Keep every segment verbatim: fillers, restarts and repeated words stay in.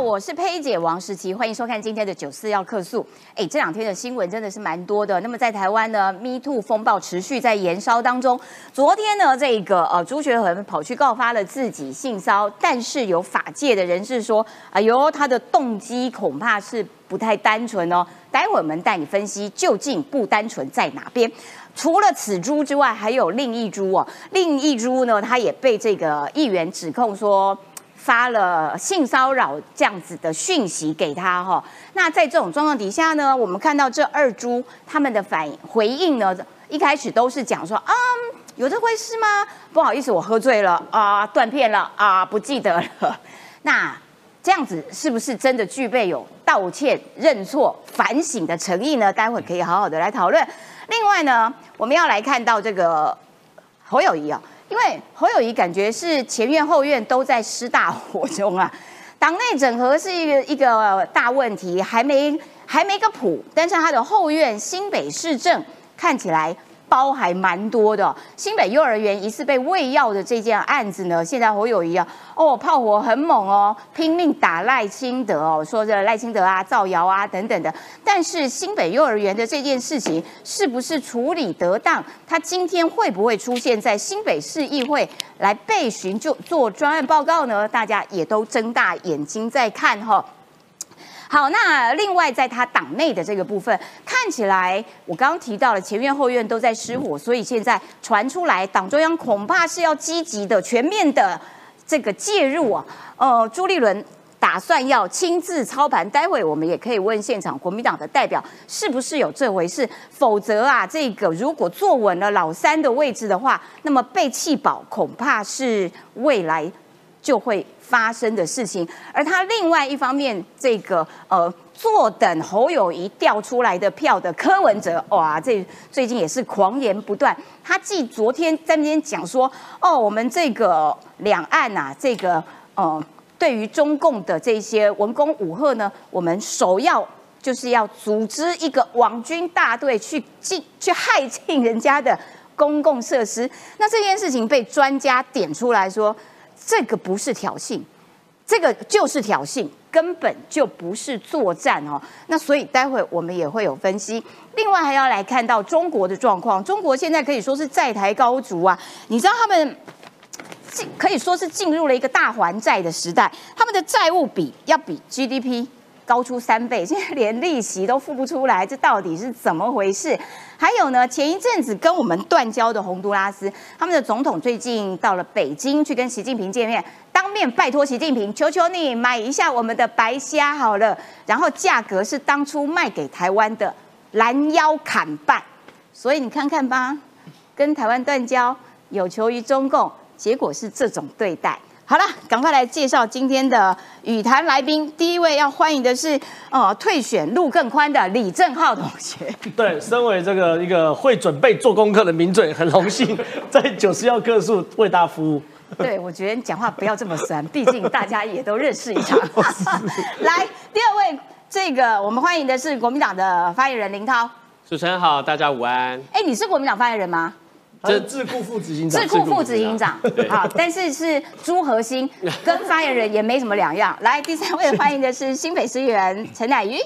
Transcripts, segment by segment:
好，我是佩姐王时琪，欢迎收看今天的九四要客诉。哎，这两天的新闻真的是蛮多的。那么在台湾呢 ，MeToo 风暴持续在延烧当中。昨天呢，这个呃朱学恒跑去告发了自己性骚扰，但是有法界的人士说，哎呦，他的动机恐怕是不太单纯哦。待会我们带你分析究竟不单纯在哪边。 除了此猪之外，还有另一猪哦。另一猪呢，他也被这个议员指控说发了性骚扰这样子的讯息给他哈、哦。那在这种状况底下呢，我们看到这二猪他们的反回应呢，一开始都是讲说啊、嗯，有这回事吗？不好意思，我喝醉了啊，断片了啊，不记得了。那这样子是不是真的具备有道歉、认错、反省的诚意呢？待会可以好好的来讨论。 另外呢，我们要来看到这个侯友宜啊，因为侯友宜感觉是前院后院都在施大火中啊，党内整合是一个一个大问题，还没还没个谱。但是他的后院新北市政看起来包还蛮多的、哦，新北幼儿园疑似被喂药的这件案子呢，现在侯友宜啊，哦炮火很猛哦，拼命打赖清德哦，说这赖清德啊、造谣啊等等的。 但是新北幼儿园的这件事情是不是处理得当？他今天会不会出现在新北市议会来备询，就做专案报告呢？大家也都睁大眼睛在看哈。好，那另外在他党内的这个部分，看起来我刚刚提到了前院后院都在失火，所以现在传出来，党中央恐怕是要积极的、全面的这个介入啊。呃，朱立伦 打算要亲自操盘，待会我们也可以问现场国民党的代表是不是有这回事，否则啊，这个如果坐稳了老三的位置的话，那么被弃保恐怕是未来就会发生的事情。而他另外一方面，这个呃，坐等侯友宜调出来的票的柯文哲，哇，这最近也是狂言不断。他继昨天在那边讲说，哦，我们这个两岸啊，这个呃。 对于中共的这些文攻武吓呢，我们首要就是要组织一个网军大队去进去害进人家的公共设施。那这件事情被专家点出来说，这个不是挑衅，这个就是挑衅，根本就不是作战哦。那所以待会我们也会有分析。另外还要来看到中国的状况，中国现在可以说是债台高筑啊，你知道他们 可以说是进入了一个大还债的时代，他们的债务比要比 G D P 高出三倍，现在连利息都付不出来，这到底是怎么回事？还有呢，前一阵子跟我们断交的洪都拉斯，他们的总统最近到了北京去跟习近平见面，当面拜托习近平，求求你买一下我们的白虾好了，然后价格是当初卖给台湾的拦腰砍半，所以你看看吧，跟台湾断交有求于中共。 结果是这种对待。好了，赶快来介绍今天的语坛来宾。第一位要欢迎的是，呃，退选路更宽的李正皓同学。对，身为这个一个会准备做功课的名嘴，很荣幸在九四要客诉为大家服务。对，我觉得你讲话不要这么酸，毕竟大家也都认识一场。来，第二位，这个我们欢迎的是国民党的发言人林涛。主持人好，大家午安。哎，你是国民党发言人吗？ 这智库副执行长，智库副执行长，好，但是是朱和兴跟发言人也没什么两样。来，第三位欢迎的是新北市议员陈乃瑜。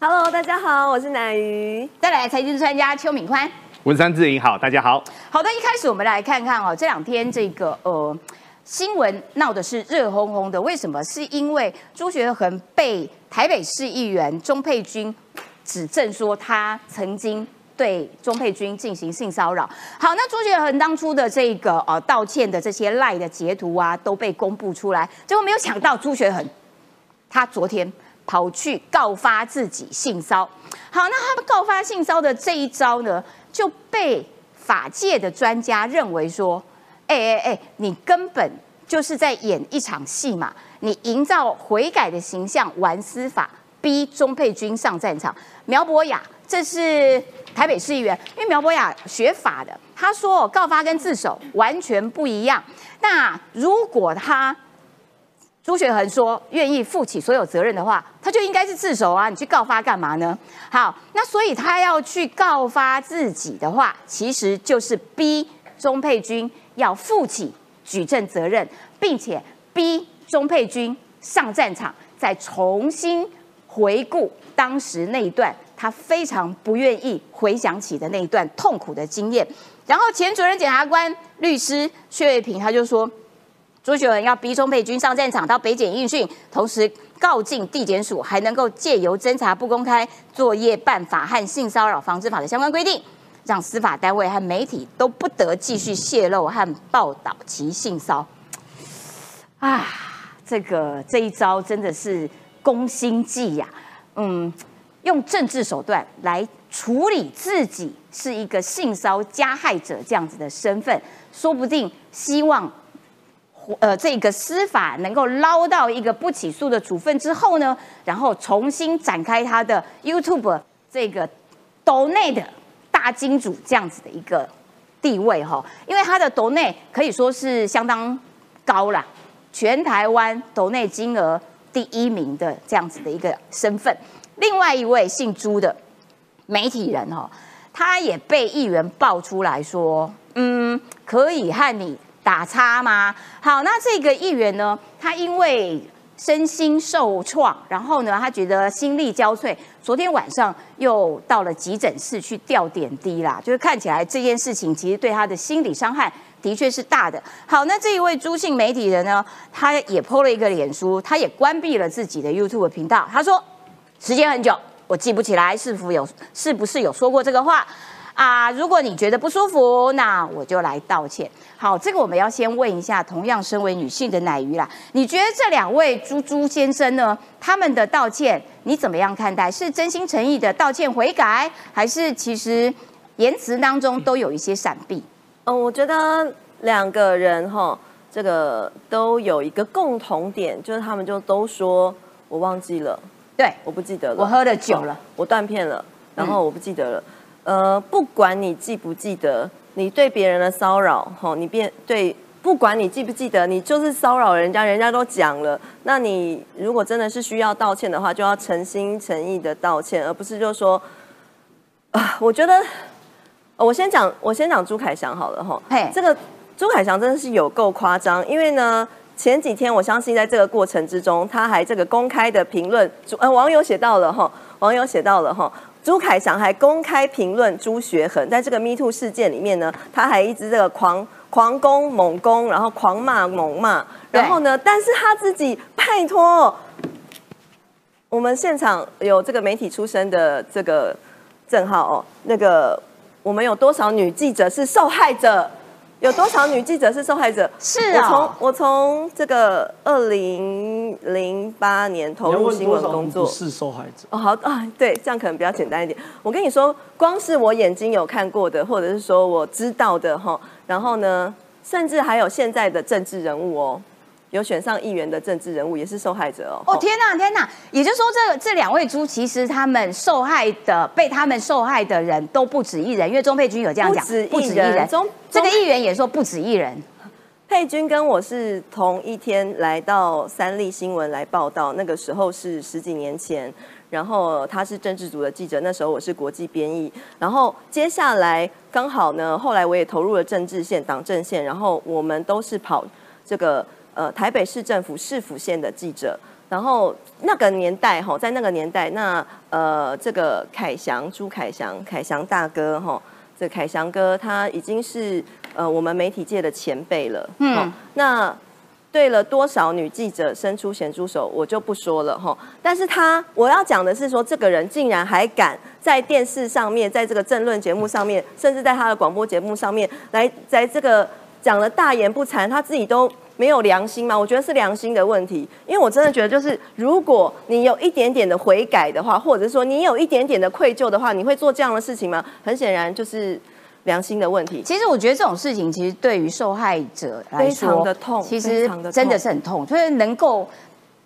Hello， 大家好，我是乃瑜。再来财经专家邱敏宽，文山志颖好，大家好。好的，一开始我们来看看哦，这两天这个呃新闻闹的是热烘烘的，为什么？是因为朱学恒被台北市议员钟佩君指证说他曾经 对钟佩君进行性骚扰。好，那朱学恒当初的这个呃道歉的这些 Line 的截图啊，都被公布出来。结果没有想到，朱学恒他昨天跑去告发自己性骚。好，那他告发性骚的这一招呢，就被法界的专家认为说，哎哎哎，你根本就是在演一场戏嘛，你营造悔改的形象，玩司法，逼钟佩君上战场。苗博雅，这是 台北市议员，因为苗博雅学法的，他说告发跟自首完全不一样。那如果他朱学恒说愿意负起所有责任的话，他就应该是自首啊！你去告发干嘛呢？好，那所以他要去告发自己的话，其实就是逼钟佩君要负起举证责任，并且逼钟佩君上战场。再重新回顾当时那一段他非常不愿意回想起的那一段痛苦的经验。然后前主任检察官律师薛卫平他就说，朱学文要逼钟佩君上战场到北检应讯，同时告进地检署，还能够借由侦查不公开作业办法和性骚扰防治法的相关规定，让司法单位和媒体都不得继续泄露和报道其性骚啊，这个这一招真的是攻心计呀、啊！嗯，用政治手段来处理自己是一个性骚加害者这样子的身份，说不定希望。呃，这个司法能够捞到一个不起诉的处分之后呢，然后重新展开他的 YouTube 这个 Donate 大金主这样子的一个地位哈、哦，因为他的 Donate 可以说是相当高啦，全台湾 Donate 金额第一名的这样子的一个身份。另外一位姓朱的媒体人哈、哦，他也被议员爆出来说，嗯，可以和你。打叉吗？好，那这个议员呢，他因为身心受创，然后呢，他觉得心力交瘁，昨天晚上又到了急诊室去吊点滴啦。就是看起来这件事情其实对他的心理伤害的确是大的。好，那这一位朱姓媒体人呢，他也 po 了一个脸书，他也关闭了自己的 YouTube 频道。他说，时间很久，我记不起来是否有是不是有说过这个话。啊，如果你觉得不舒服，那我就来道歉。好，这个我们要先问一下，同样身为女性的乃瑜啦，你觉得这两位朱朱先生呢，他们的道歉你怎么样看待？是真心诚意的道歉悔改，还是其实言辞当中都有一些闪避？嗯，我觉得两个人哈，这个都有一个共同点，就是他们就都说我忘记了，对，我不记得了，我喝了酒了，我断片了，然后我不记得了。嗯呃，不管你记不记得，你对别人的骚扰，吼，你变对，不管你记不记得，你就是骚扰人家，人家都讲了。那你如果真的是需要道歉的话，就要诚心诚意的道歉，而不是就说，啊，我觉得，哦、我先讲，我先讲朱凯翔好了，吼，这个朱凯翔真的是有够夸张，因为呢。前几天，我相信在这个过程之中，他还这个公开的评论，呃，网友写到了哈，网友写到了哈，朱凯翔还公开评论朱学恒，在这个 MeToo 事件里面呢，他还一直这个狂狂攻猛攻，然后狂骂猛骂，然后呢，但是他自己拜托，我们现场有这个媒体出身的这个正浩哦，那个我们有多少女记者是受害者？有多少女记者是受害者？是啊、哦，我从我从这个二零零八年投入新闻工作，不是受害者哦，好啊，对，这样可能比较简单一点。我跟你说，光是我眼睛有看过的，或者是说我知道的哈，然后呢，甚至还有现在的政治人物哦，有选上议员的政治人物也是受害者哦。哦天哪，天哪！也就是说这，这这两位猪其实他们受害的，被他们受害的人都不止一人，因为钟佩君有这样讲，不止一人。这个议员也说不止一人，佩君跟我是同一天来到三立新闻来报道，那个时候是十几年前，然后他是政治组的记者，那时候我是国际编译，然后接下来刚好呢，后来我也投入了政治线、党政线，然后我们都是跑这个呃台北市政府市府线的记者。然后那个年代哈，在那个年代，那呃这个凯翔朱凯翔凯翔大哥哈。这凯翔哥他已经是呃我们媒体界的前辈了，嗯、哦，那对了多少女记者伸出咸猪手我就不说了哈、哦，但是他我要讲的是说，这个人竟然还敢在电视上面，在这个政论节目上面，甚至在他的广播节目上面来，在这个讲了大言不惭，他自己都没有良心吗？我觉得是良心的问题，因为我真的觉得就是，如果你有一点点的悔改的话，或者说你有一点点的愧疚的话，你会做这样的事情吗？很显然就是良心的问题。其实我觉得这种事情，其实对于受害者来说，非常的痛，其实真的是很痛。所以能够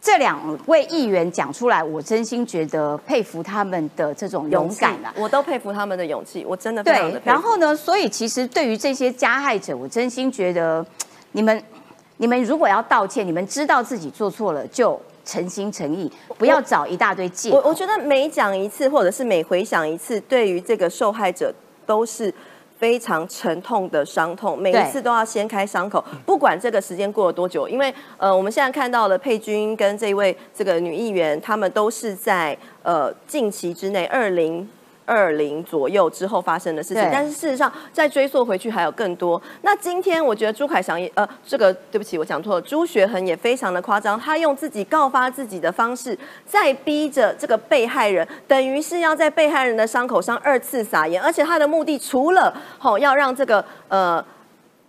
这两位议员讲出来，我真心觉得佩服他们的这种勇敢啊，我都佩服他们的勇气，我真的非常的佩服。对，然后呢，所以其实对于这些加害者，我真心觉得你们。你们如果要道歉，你们知道自己做错了，就诚心诚意，不要找一大堆借口。我我觉得每讲一次，或者是每回想一次，对于这个受害者都是非常沉痛的伤痛，每一次都要先开伤口，不管这个时间过了多久。因为呃，我们现在看到了佩君跟这位这个女议员，他们都是在呃近期之内，二零。二零左右之后发生的事情，但是事实上再追溯回去还有更多。那今天我觉得朱凯翔也呃，这个对不起我讲错了，朱学恒也非常的夸张，他用自己告发自己的方式，再逼着这个被害人，等于是要在被害人的伤口上二次撒盐，而且他的目的除了吼、哦、要让这个呃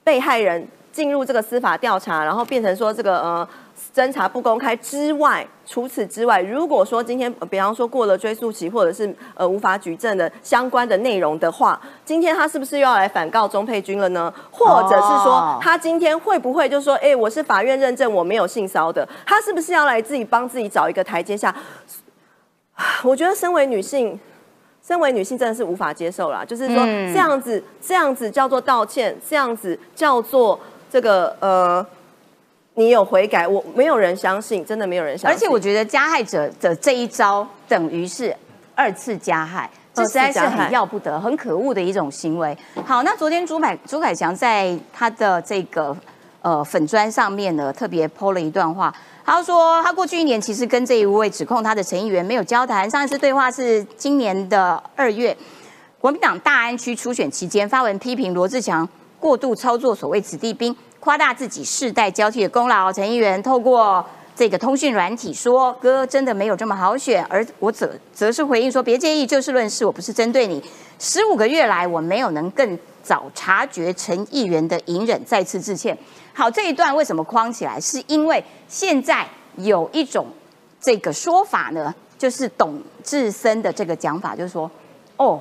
被害人进入这个司法调查，然后变成说这个呃。侦查不公开之外，除此之外，如果说今天比方说过了追诉期，或者是呃无法举证的相关的内容的话，今天他是不是又要来反告钟佩君了呢？或者是说他今天会不会就说，哎，我是法院认证我没有性骚的，他是不是要来自己帮自己找一个台阶下？我觉得身为女性。身为女性真的是无法接受啦，就是说这样子，这样子叫做道歉，这样子叫做这个呃。你有悔改，我没有人相信，真的没有人相信。而且我觉得加害者的这一招等于是二次加害，这实在是很要不得、很可恶的一种行为。好，那昨天朱凯朱凯翔在他的这个呃粉专上面呢，特别 po 了一段话，他说他过去一年其实跟这一位指控他的陈议员没有交谈，上一次对话是今年的二月，国民党大安区初选期间发文批评罗志强过度操作所谓子弟兵。夸大自己世代交替的功劳，陈议员透过这个通讯软体说：“哥真的没有这么好选。”而我则则是回应说：“别介意，就事论事，我不是针对你。十五个月来，我没有能更早察觉陈议员的隐忍，再次致歉。”好，这一段为什么框起来？是因为现在有一种这个说法呢，就是董志森的这个讲法，就是说：“哦。”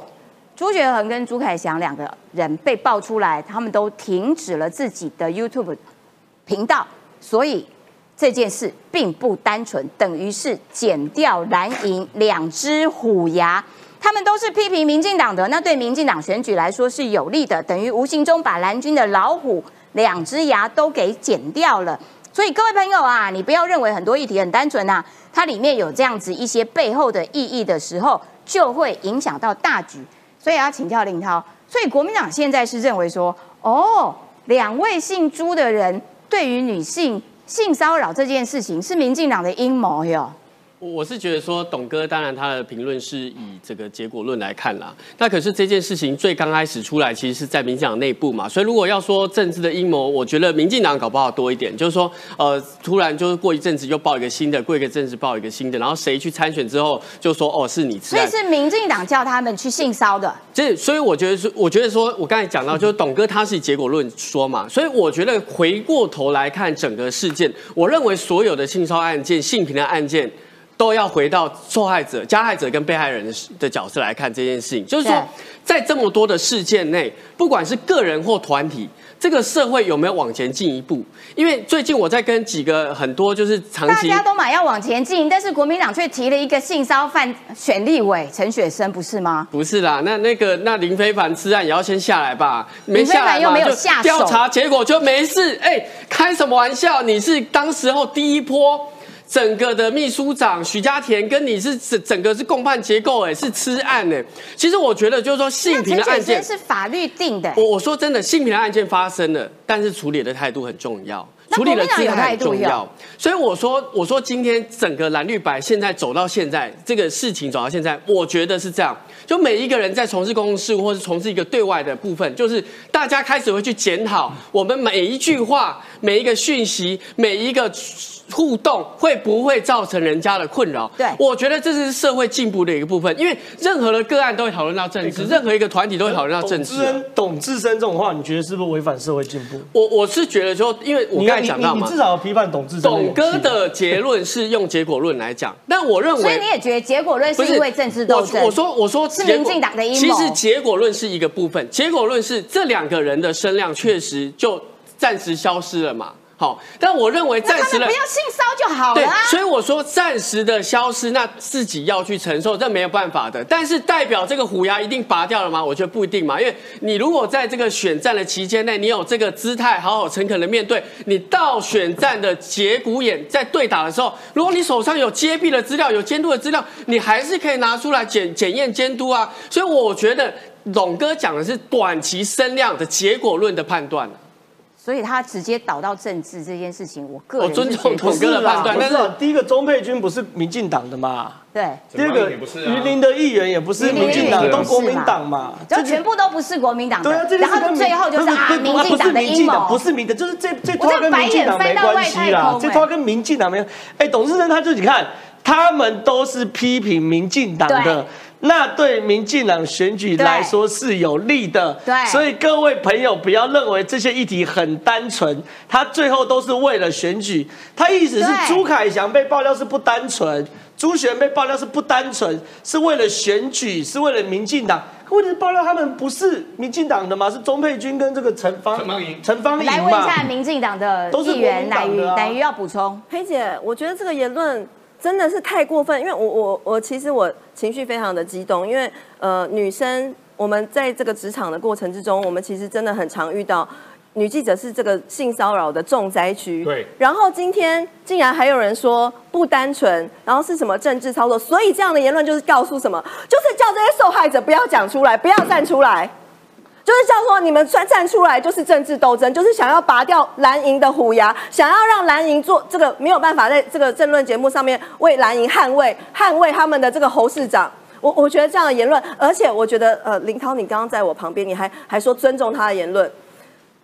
朱学恒跟朱凯翔两个人被爆出来，他们都停止了自己的 YouTube 频道，所以这件事并不单纯，等于是剪掉蓝营两只虎牙。他们都是批评民进党的，那对民进党选举来说是有利的，等于无形中把蓝军的老虎两只牙都给剪掉了。所以各位朋友啊，你不要认为很多议题很单纯啊，它里面有这样子一些背后的意义的时候，就会影响到大局。所以要请教凌涛，所以国民党现在是认为说，哦，两位姓朱的人对于女性性骚扰这件事情是民进党的阴谋哟。我是觉得说，董哥当然他的评论是以这个结果论来看啦。那可是这件事情最刚开始出来，其实是在民进党内部嘛。所以如果要说政治的阴谋，我觉得民进党搞不好多一点，就是说，呃，突然就是过一阵子又爆一个新的，过一个阵子爆一个新的，然后谁去参选之后就说哦是你。所以是民进党叫他们去性骚的。这所以我觉得说，我觉得说我刚才讲到，就是董哥他是以结果论说嘛。所以我觉得回过头来看整个事件，我认为所有的性骚案件、性平的案件。都要回到受害者、加害者跟被害人的角色来看这件事情，就是说，在这么多的事件内，不管是个人或团体，这个社会有没有往前进一步？因为最近我在跟几个很多就是长期大家都买要往前进，但是国民党却提了一个性骚犯选立委陈雪生，不是吗？不是啦，那那个那林非凡吃案也要先下来吧，没下来又没有下手，调查结果就没事，哎，开什么玩笑？你是当时候第一波。整个的秘书长徐家田跟你是整整个是共犯结构，哎，是吃案哎。其实我觉得就是说性平的案件是法律定的。我我说真的，性平的案件发生了，但是处理的态度很重要，处理的姿态很重要。所以我说我说今天整个蓝绿白现在走到现在，这个事情走到现在，我觉得是这样。就每一个人在从事公共事务或是从事一个对外的部分，就是大家开始会去检讨我们每一句话、每一个讯息、每一个互动会不会造成人家的困扰。对，我觉得这是社会进步的一个部分，因为任何的个案都会讨论到政治，任何一个团体都会讨论到政治、啊。董志森这种话，你觉得是不是违反社会进步？我我是觉得说，因为我刚才讲到嘛，你至少要批判董志森。董哥的结论是用结果论来讲，但我认为，所以你也觉得结果论是因为政治斗争？我说我说。我说是民进党的阴谋。其实结果论是一个部分，结果论是这两个人的声量确实就暂时消失了嘛。好，但我认为暂时的不要性骚就好了、啊。对，所以我说暂时的消失，那自己要去承受，这没有办法的。但是代表这个虎牙一定拔掉了吗？我觉得不一定嘛，因为你如果在这个选战的期间内，你有这个姿态，好好诚恳的面对，你到选战的节骨眼在对打的时候，如果你手上有揭弊的资料、有监督的资料，你还是可以拿出来检检验监督啊。所以我觉得龙哥讲的是短期声量的结果论的判断。 所以他直接导到政治这件事情，我个人我尊重统哥的判断。但是第一个钟佩君不是民进党的嘛？对。第二个云林的议员也不是民进党，都国民党嘛，就全部都不是国民党的。对啊，然后最后就是啊，民进党的阴谋，不是民的，就是这这拖跟民进党没关系啦，这拖跟民进党没有。哎，董事长他自己看，他们都是批评民进党的。 那对民进党选举来说是有利的，对，所以各位朋友不要认为这些议题很单纯，他最后都是为了选举。他意思是朱凯翔被爆料是不单纯，朱璇被爆料是不单纯，是为了选举，是为了民进党。问题是爆料他们不是民进党的嘛？是钟佩君跟这个陈方陈方颖。来问一下民进党的议员乃瑜，乃瑜要补充。佩姐，我觉得这个言论。 真的是太过分，因为我我我其实我情绪非常的激动，因为呃女生我们在这个职场的过程之中，我们其实真的很常遇到女记者是这个性骚扰的重灾区。对。然后今天竟然还有人说不单纯，然后是什么政治操作，所以这样的言论就是告诉什么，就是叫这些受害者不要讲出来，不要站出来，就是叫说你们站站出来就是政治斗争，就是想要拔掉蓝营的虎牙，想要让蓝营做这个没有办法在这个政论节目上面为蓝营捍卫捍卫他们的这个侯市长。我我觉得这样的言论，而且我觉得呃林涛你刚刚在我旁边，你还还说尊重他的言论，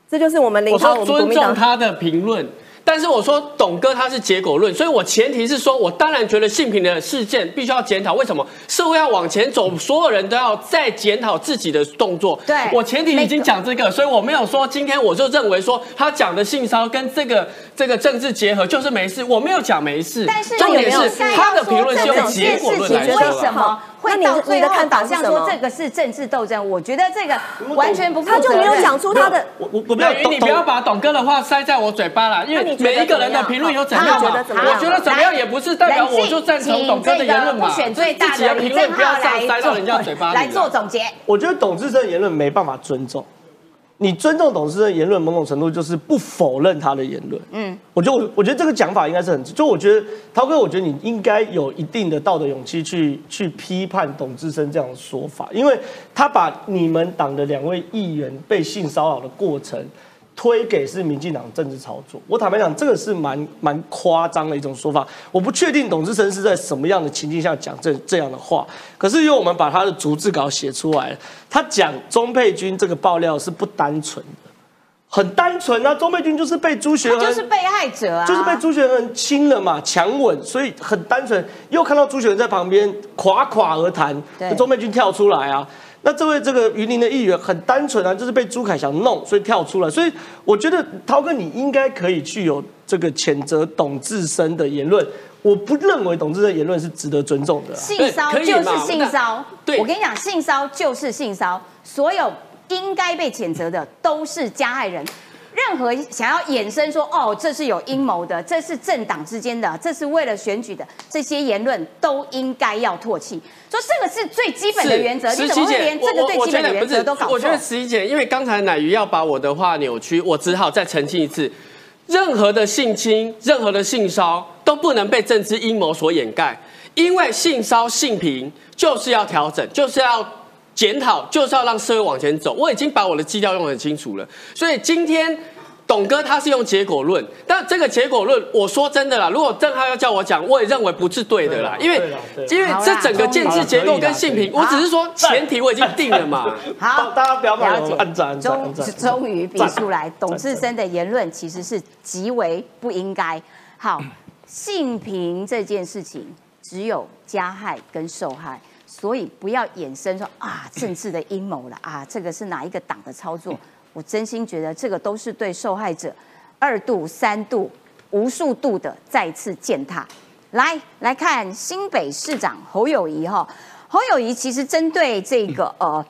这就是我们林涛我尊重他的评论。 但是我说，董哥他是结果论，所以我前提是说，我当然觉得性平的事件必须要检讨。为什么社会要往前走，所有人都要再检讨自己的动作？对，我前提已经讲这个，所以我没有说今天我就认为说他讲的性骚跟这个这个政治结合就是没事，我没有讲没事。但是重点是他的评论是用结果论来说的。为什么会到最后好像说这个是政治斗争？我觉得这个完全不负责任。他就没有讲出他的。我我我没有，你不要把董哥的话塞在我嘴巴啦，因为。 每一个人的评论有怎样嘛？我觉得怎么样也不是代表我就赞成董哥的言论嘛。自己的评论不要塞到人家嘴巴里来做总结。我觉得董志正言论没办法尊重，你尊重董志正言论，某种程度就是不否认他的言论。嗯，我觉得我我觉得这个讲法应该是很，就我觉得涛哥，我觉得你应该有一定的道德勇气去去批判董志正这样的说法，因为他把你们党的两位议员被性骚扰的过程。 推给是民进党政治操作，我坦白讲，这个是蛮蛮夸张的一种说法。我不确定董志成是在什么样的情境下讲这这样的话，可是因为我们把他的逐字稿写出来了，他讲钟佩君这个爆料是不单纯的，很单纯啊，钟佩君就是被朱学恒就是被害者啊，就是被朱学恒亲了嘛，强吻，所以很单纯。又看到朱学恒在旁边垮垮而谈，钟佩君跳出来啊。 那这位这个云林的议员很单纯啊，就是被朱凯翔弄，所以跳出来。所以我觉得涛哥，你应该可以去有这个谴责董志生的言论。我不认为董志生的言论是值得尊重的、啊。性骚就是性骚，对，我跟你讲，性骚就是性骚，所有应该被谴责的都是加害人。 任何想要衍生说哦，这是有阴谋的，这是政党之间的，这是为了选举的，这些言论都应该要唾弃。说这个是最基本的原则，你怎么会连这个最基本的原则都搞错？我觉得十一姐，因为刚才乃瑜要把我的话扭曲，我只好再澄清一次：任何的性侵、任何的性骚都不能被政治阴谋所掩盖，因为性骚性平就是要调整，就是要。 检讨就是要让社会往前走，我已经把我的基调用得很清楚了。所以今天董哥他是用结果论，但这个结果论，我说真的啦，如果正皓要叫我讲，我也认为不是对的啦，因为因为这整个建制结构跟性平，我只是说前提我已经定了嘛。好，大家不要了解。按赞，终终于比出来，董志生的言论其实是极为不应该。好，性平这件事情只有加害跟受害。 所以不要衍生说啊政治的阴谋了啊，这个是哪一个党的操作？我真心觉得这个都是对受害者二度、三度、无数度的再次践踏。来来看新北市长侯友宜哈，侯友宜其实针对这个呃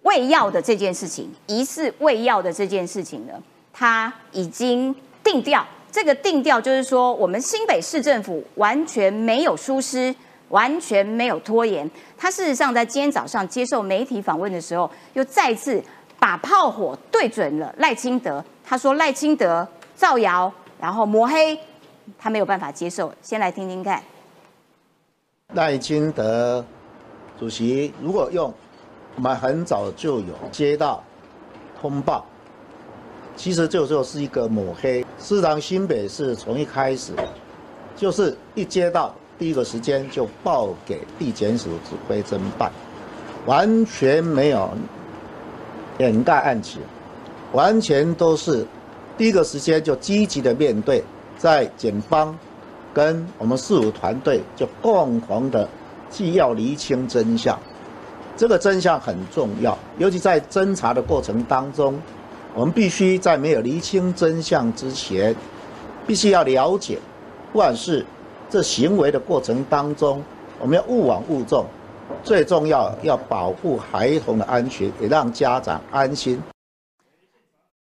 喂药的这件事情，疑似喂药的这件事情呢，他已经定调，这个定调就是说，我们新北市政府完全没有疏失，完全没有拖延。他事实上在今天早上接受媒体访问的时候，又再次把炮火对准了赖清德。他说赖清德造谣，然后抹黑，他没有办法接受。先来听听看。赖清德主席，如果用我们很早就有接到通报，其实就说是一个抹黑。事实上，新北市从一开始就是一接到第一个时间就报给地检署指挥侦办，完全没有掩盖案情，完全都是第一个时间就积极的面对，在检方跟我们事务团队就共同的既要厘清真相。这个真相很重要，尤其在侦查的过程当中，我们必须在没有厘清真相之前，必须要了解，不管是这行为的过程当中，我们要勿往勿纵，最重要要保护孩童的安全，也让家长安心。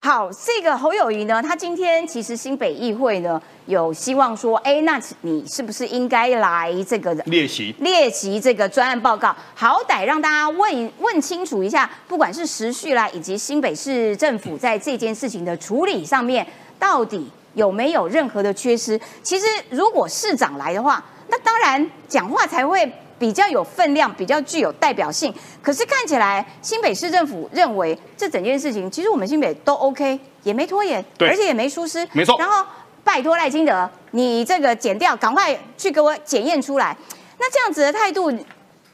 好，这个侯友宜呢，他今天其实新北议会呢有希望说，哎，那你是不是应该来这个列席列席这个专案报告，好歹让大家问问清楚一下，不管是时序啦，以及新北市政府在这件事情的处理上面，到底有没有任何的缺失？其实如果市长来的话，那当然讲话才会比较有分量，比较具有代表性。可是看起来新北市政府认为这整件事情，其实我们新北都 OK， 也没拖延，而且也没疏失，没错。然后拜托赖清德，你这个检调赶快去给我检验出来。那这样子的态度，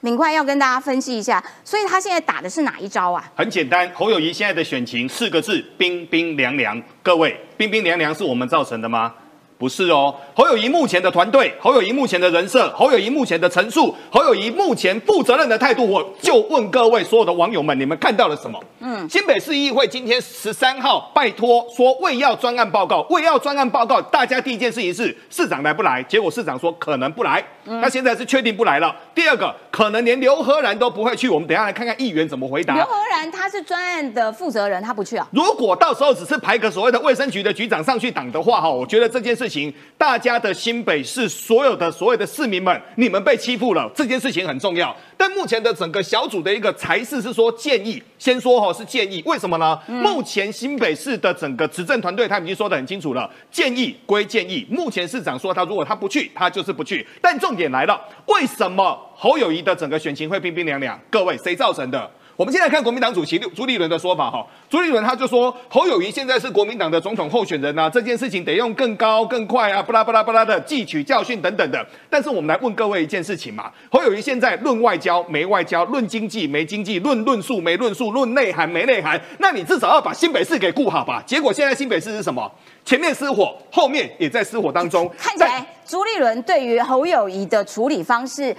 敏宽要跟大家分析一下。所以他现在打的是哪一招啊？很简单，侯友宜现在的选情四个字：冰冰凉凉。各位，冰冰凉凉是我们造成的吗？不是哦，侯友宜目前的团队，侯友宜目前的人设，侯友宜目前的陈述，侯友宜目前负责任的态度，我就问各位所有的网友们，你们看到了什么？嗯，新北市议会今天十三号，拜托说未要专案报告，未要专案报告，大家第一件事情是市长来不来？结果市长说可能不来，嗯、那现在是确定不来了。第二个，可能连刘和然都不会去，我们等一下来看看议员怎么回答。刘和然他是专案的负责人，他不去啊？如果到时候只是排个所谓的卫生局的局长上去挡的话，哈，我觉得这件事情。大家的新北市所有的所谓的市民们，你们被欺负了，这件事情很重要。但目前的整个小组的一个裁示是说建议，先说哈是建议，为什么呢？嗯、目前新北市的整个执政团队他们已经说得很清楚了，建议归建议。目前市长说他如果他不去，他就是不去。但重点来了，为什么侯友宜的整个选情会冰冰凉凉？各位谁造成的？我们现在看国民党主席朱立伦的说法哈，朱立伦他就说侯友宜现在是国民党的总统候选人啊，这件事情得用更高更快啊，巴拉巴拉巴拉的汲取教训等等的。但是我们来问各位一件事情嘛，侯友宜现在论外交没外交，论经济没经济，论论述没论述，论内涵没内涵，那你至少要把新北市给顾好吧？结果现在新北市是什么？前面失火，后面也在失火当中。看起来朱立伦对于侯友宜的处理方式。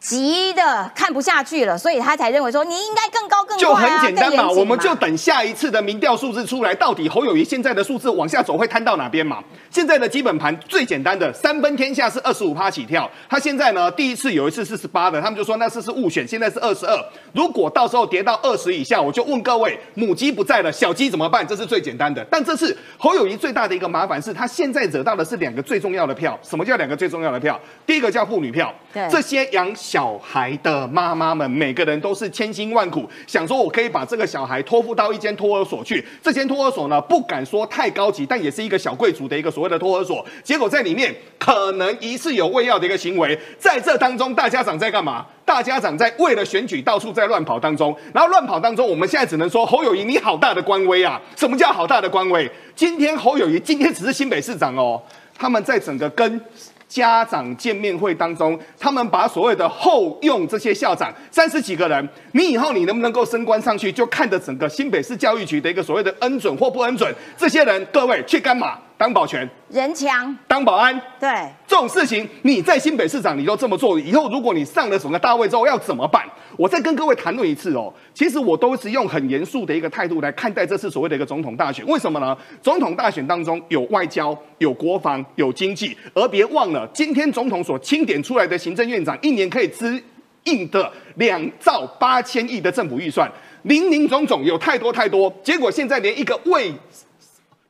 急的看不下去了，所以他才认为说你应该更高更快、啊、就很简单嘛，我们就等下一次的民调数字出来，到底侯友宜现在的数字往下走会摊到哪边嘛？现在的基本盘最简单的三分天下是 百分之二十五 起跳，他现在呢第一次有一次是十八的，他们就说那次是误选，现在是二十二，如果到时候跌到二十以下，我就问各位母鸡不在了，小鸡怎么办？这是最简单的。但这次侯友宜最大的一个麻烦是他现在惹到的是两个最重要的票，什么叫两个最重要的票？第一个叫妇女票，这些洋小孩的妈妈们每个人都是千辛万苦，想说我可以把这个小孩托付到一间托儿所去，这间托儿所呢不敢说太高级，但也是一个小贵族的一个所谓的托儿所，结果在里面可能疑似有喂药的一个行为。在这当中大家长在干嘛？大家长在为了选举到处在乱跑当中，然后乱跑当中我们现在只能说侯友宜你好大的官威啊。什么叫好大的官威？今天侯友宜今天只是新北市长哦，他们在整个跟家长见面会当中，他们把所谓的后用这些校长三十几个人，你以后你能不能够升官上去，就看着整个新北市教育局的一个所谓的恩准或不恩准。这些人各位去干嘛？当保全人墙，当保安，对这种事情，你在新北市长你都这么做，以后如果你上了什么大位之后要怎么办？我再跟各位谈论一次哦。其实我都是用很严肃的一个态度来看待这次所谓的一个总统大选，为什么呢？总统大选当中有外交、有国防、有经济，而别忘了今天总统所钦点出来的行政院长一年可以支应的两兆八千亿的政府预算，林林总总有太多太多，结果现在连一个未。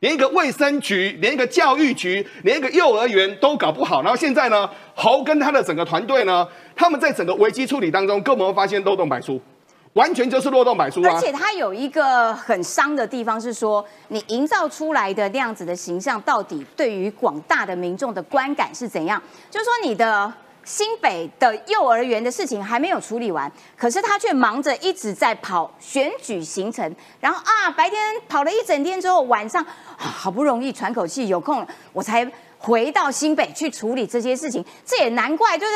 连一个卫生局、连一个教育局、连一个幼儿园都搞不好。然后现在呢，侯跟他的整个团队呢，他们在整个危机处理当中，各方发现漏洞百出。 完全就是漏洞百出啊！而且他有一个很伤的地方是说，你营造出来的那样子的形象，到底对于广大的民众的观感是怎样？就是说，你的新北的幼儿园的事情还没有处理完，可是他却忙着一直在跑选举行程，然后啊，白天跑了一整天之后，晚上、啊、好不容易喘口气，有空了，我才回到新北去处理这些事情。这也难怪，就是。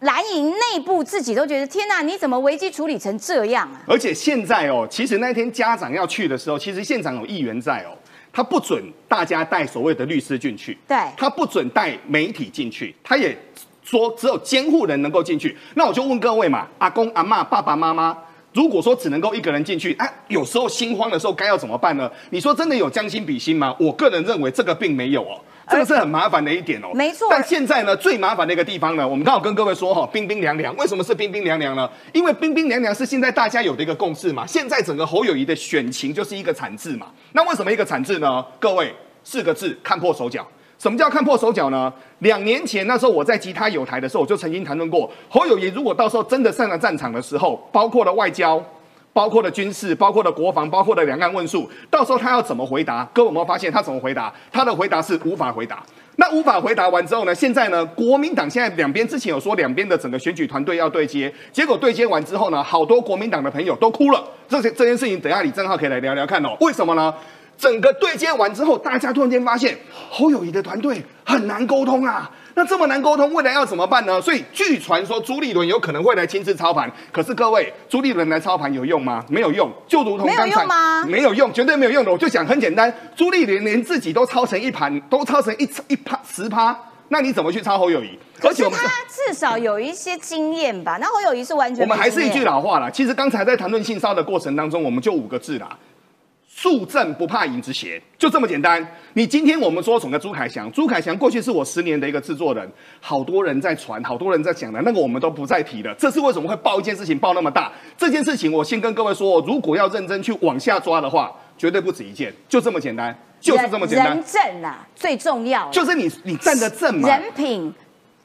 蓝营内部自己都觉得天哪，你怎么危机处理成这样啊？而且现在哦，其实那天家长要去的时候，其实现场有议员在哦，他不准大家带所谓的律师进去，对，他不准带媒体进去，他也说只有监护人能够进去。那我就问各位嘛，阿公阿嬷、爸爸妈妈，如果说只能够一个人进去，啊，有时候心慌的时候该要怎么办呢？你说真的有将心比心吗？我个人认为这个并没有哦。 这个是很麻烦的一点哦，没错。但现在呢，最麻烦的一个地方呢，我们刚好跟各位说哈、哦，冰冰凉凉。为什么是冰冰凉凉呢？因为冰冰凉凉是现在大家有的一个共识嘛。现在整个侯友宜的选情就是一个惨字嘛。那为什么一个惨字呢？各位四个字：看破手脚。什么叫看破手脚呢？两年前那时候我在吉他友台的时候，我就曾经谈论过，侯友宜如果到时候真的上了战场的时候，包括了外交。 包括了军事，包括了国防，包括了两岸问述，到时候他要怎么回答？各位有没有发现他怎么回答？他的回答是无法回答。那无法回答完之后呢？现在呢？国民党现在两边之前有说两边的整个选举团队要对接，结果对接完之后呢，好多国民党的朋友都哭了。这些这件事情，等一下李正皓可以来聊聊看哦。为什么呢？整个对接完之后，大家突然间发现侯友宜的团队很难沟通啊。 那这么难沟通，未来要怎么办呢？所以据传说朱立伦有可能会来亲自操盘，可是各位，朱立伦来操盘有用吗？没有用，就如同刚才没有用吗？没有用，绝对没有用的。我就讲很简单，朱立伦连自己都操成一盘，都操成一一趴十趴，那你怎么去操侯友宜？而且他至少有一些经验吧？那侯友宜是完全我们还是一句老话啦，其实刚才在谈论性骚扰的过程当中，我们就五个字啦。 树正不怕影子斜，就这么简单。你今天我们说整个朱凯翔，朱凯翔过去是我十年的一个制作人，好多人在传，好多人在讲的，那个我们都不再提了。这是为什么会爆一件事情爆那么大？这件事情我先跟各位说，如果要认真去往下抓的话，绝对不止一件，就这么简单，就是这么简单。人正啊，最重要，就是你你站得正嘛，人品。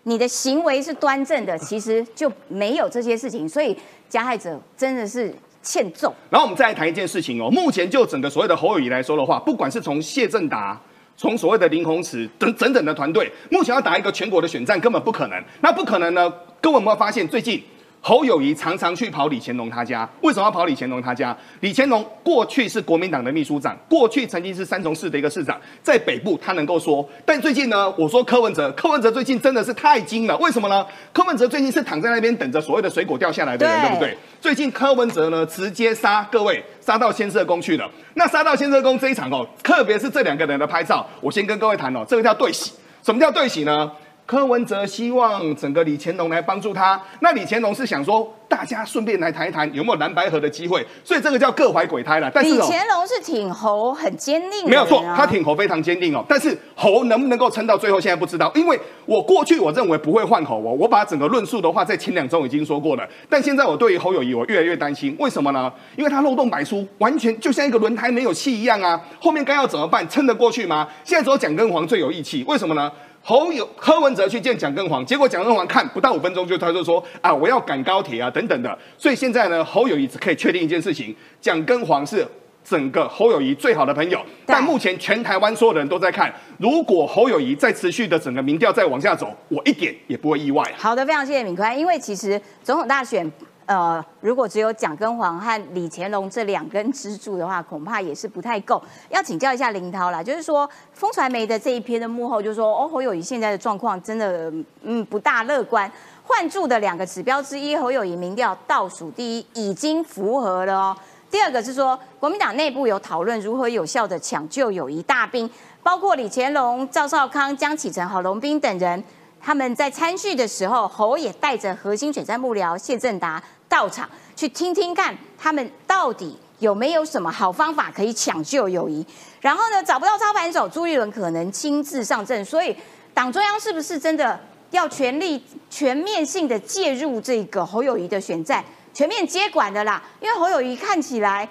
你的行为是端正的，其实就没有这些事情，所以加害者真的是欠揍。然后我们再来谈一件事情哦，目前就整个所谓的侯友宜来说的话，不管是从谢振达、从所谓的林鸿池等整整的团队，目前要打一个全国的选战根本不可能。那不可能呢？各位有没有发现最近？ 侯友宜常常去跑李乾隆他家，为什么要跑李乾隆他家？李乾隆过去是国民党的秘书长，过去曾经是三重市的一个市长，在北部他能够说，但最近呢，我说柯文哲，柯文哲最近真的是太精了，为什么呢？柯文哲最近是躺在那边等着所谓的水果掉下来的人， 对， 对不对？最近柯文哲呢，直接杀各位，杀到先社工去了。那杀到先社工这一场哦，特别是这两个人的拍照，我先跟各位谈哦，这个叫对洗。什么叫对洗呢？ 柯文哲希望整个李乾隆来帮助他，那李乾隆是想说，大家顺便来谈一谈有没有蓝白合的机会，所以这个叫各怀鬼胎啦。但是、哦、李乾隆是挺侯很坚定的、啊，没有错，他挺侯非常坚定哦。但是侯能不能够撑到最后，现在不知道，因为我过去我认为不会换侯哦，我把整个论述的话在前两周已经说过了。但现在我对于侯友宜我越来越担心，为什么呢？因为他漏洞百出，完全就像一个轮胎没有气一样啊。后面该要怎么办？撑得过去吗？现在只有蒋根煌最有义气，为什么呢？ 侯友柯文哲去见蒋根煌，结果蒋根煌看不到五分钟就他就说啊，我要赶高铁啊等等的，所以现在呢，侯友宜只可以确定一件事情，蒋根煌是整个侯友宜最好的朋友。但目前全台湾所有的人都在看，如果侯友宜再持续的整个民调再往下走，我一点也不会意外、啊。好的，非常谢谢敏宽，因为其实总统大选。 呃，如果只有蒋根煌和李乾隆这两根支柱的话，恐怕也是不太够。要请教一下凌涛啦，就是说，风传媒的这一篇的幕后就说，哦，侯友宜现在的状况真的，嗯，不大乐观。换柱的两个指标之一，侯友宜民调倒数第一，已经符合了哦。第二个是说，国民党内部有讨论如何有效的抢救友谊大兵，包括李乾隆、赵少康、江启臣、郝龙斌等人，他们在参叙的时候，侯也带着核心选战幕僚谢振达。 到场去听听看，他们到底有没有什么好方法可以抢救友谊？然后呢，找不到操盘手，朱立伦可能亲自上阵，所以党中央是不是真的要全力、全面性的介入这个侯友宜的选战，全面接管的啦？因为侯友宜看起来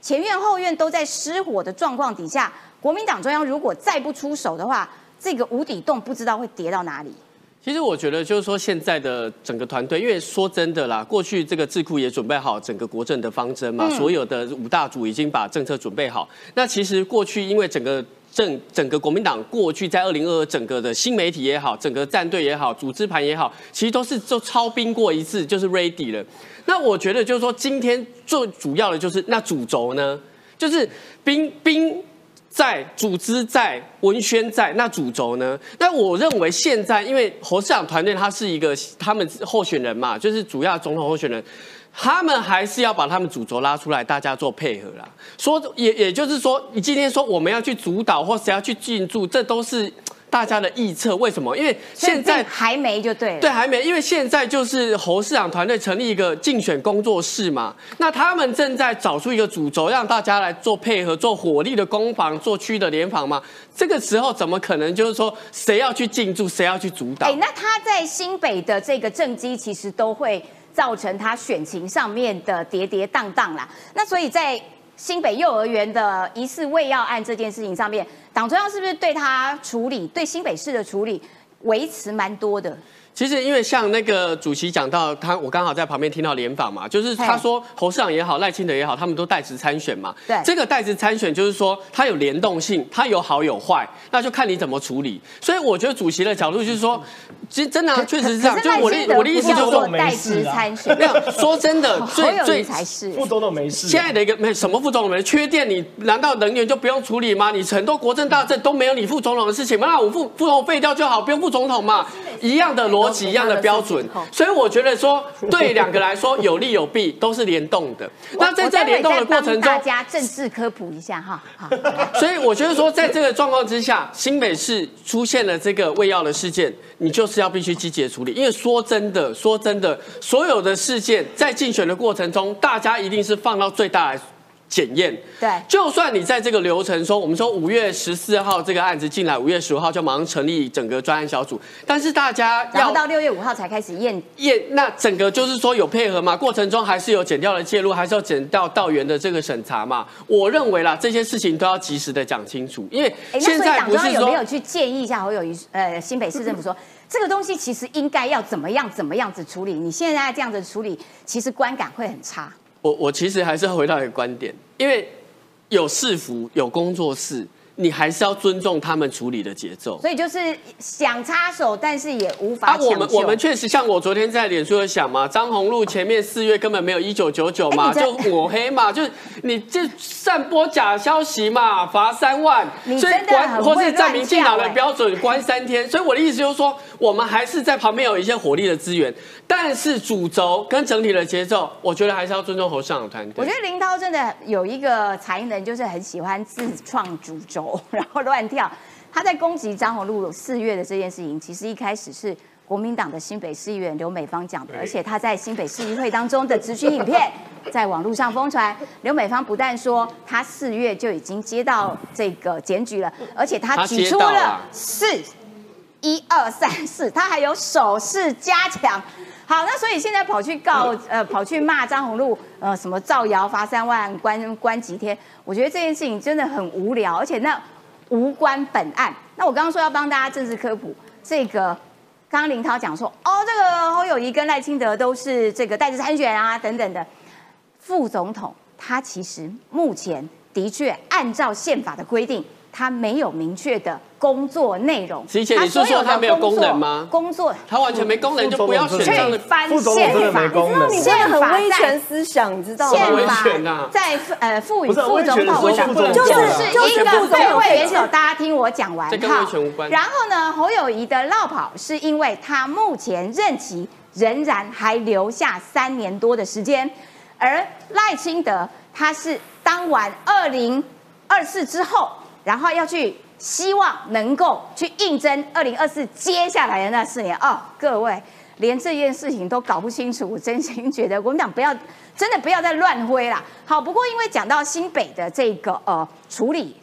前院后院都在失火的状况底下，国民党中央如果再不出手的话，这个无底洞不知道会跌到哪里。其实我觉得就是说，现在的整个团队，因为说真的啦，过去这个智库也准备好整个国政的方针嘛，嗯、所有的五大组已经把政策准备好。那其实过去因为整个。 整整个国民党过去在二零二二整个的新媒体也好，整个战队也好，组织盘也好，其实都是就操兵过一次，就是 ready 了。那我觉得就是说，今天最主要的就是那主轴呢，就是兵兵在组织在文宣在那主轴呢。那我认为现在因为侯市长团队他是一个他们候选人嘛，就是主要总统候选人。 他们还是要把他们主轴拉出来，大家做配合啦。说也也就是说，你今天说我们要去主导或谁要去进驻，这都是大家的臆测。为什么？因为现在还没就对了。对，还没，因为现在就是侯市长团队成立一个竞选工作室嘛，那他们正在找出一个主轴，让大家来做配合，做火力的攻防，做区的联防嘛。这个时候怎么可能就是说谁要去进驻，谁要去主导？哎，那他在新北的这个政绩其实都会。 造成他选情上面的跌跌宕宕啦，那所以在新北幼儿园的疑似餵药案这件事情上面，党中央是不是对他处理，对新北市的处理维持蛮多的？ 其实，因为像那个主席讲到他，我刚好在旁边听到联访嘛，就是他说侯市长也好，赖清德也好，他们都代职参选嘛。对，这个代职参选就是说它有联动性，它有好有坏，那就看你怎么处理。所以我觉得主席的角度就是说，其实真的、啊、确实是这样。就我的我的意思就是说，代职参选没有说真的，最最才是副总统没事。现在的一个没什么副总统没缺电，你难道能源就不用处理吗？你很多国政大政都没有你副总统的事情嘛，那我副副总统废掉就好，不用副总统嘛，一样的逻辑。 一样的标准，所以我觉得说对两个来说有利有弊，都是联动的。那在这联动的过程中，大家政治科普一下哈。所以我觉得说，在这个状况之下，新北市出现了这个餵藥的事件，你就是要必须积极的处理。因为说真的，说真的，所有的事件在竞选的过程中，大家一定是放到最大来。 检验对，就算你在这个流程说，我们说五月十四号这个案子进来，五月十五号就马上成立整个专案小组，但是大家要然后到六月五号才开始验验，那整个就是说有配合嘛，过程中还是有检调的介入，还是要检调到员的这个审查嘛。我认为啦，这些事情都要及时的讲清楚，因为现在不是说有没有去建议一下侯友宜呃新北市政府说。这个东西其实应该要怎么样怎么样子处理，你现在这样子处理，其实观感会很差。 我我其实还是回到一个观点，因为有市府有工作室，你还是要尊重他们处理的节奏。所以就是想插手，但是也无法。啊，我们我们确实像我昨天在脸书有想嘛，张宏陆前面四月根本没有一九九九嘛，就抹黑嘛，就是你这散播假消息嘛，罚三万，所以关或是在民进党的标准关三天。所以我的意思就是说，我们还是在旁边有一些火力的资源。 但是主轴跟整体的节奏，我觉得还是要尊重侯市长的团队。我觉得林涛真的有一个才能，就是很喜欢自创主轴，然后乱跳。他在攻击张宏陆四月的这件事情，其实一开始是国民党的新北市议员刘美芳讲的，而且他在新北市议会当中的质询影片在网络上疯传。刘美芳不但说他四月就已经接到这个检举了，而且他举出了四一二三四，他还有手势加强。 好，那所以现在跑去告呃，跑去骂张宏陆呃，什么造谣罚三万关关几天？我觉得这件事情真的很无聊，而且那无关本案。那我刚刚说要帮大家政治科普，这个刚刚林涛讲说，哦，这个侯友宜跟赖清德都是这个代职参选啊等等的副总统，他其实目前的确按照宪法的规定。 他没有明确的工作内容，琪姐，你是说他没有功能吗？工作，他完全没功能，就不要选这样的翻宪法。你这样很威权思想，你知道吗？宪法在呃赋予副总统，就是就是一个对位元首。大家听我讲完，这跟威权无关。然后呢，侯友宜的落跑是因为他目前任期仍然还留下三年多的时间，而赖清德他是当晚二零二四之后。 然后要去希望能够去应征二零二四接下来的那四年哦，各位连这件事情都搞不清楚，我真心觉得国民党不要真的不要再乱挥啦。好，不过因为讲到新北的这个呃处理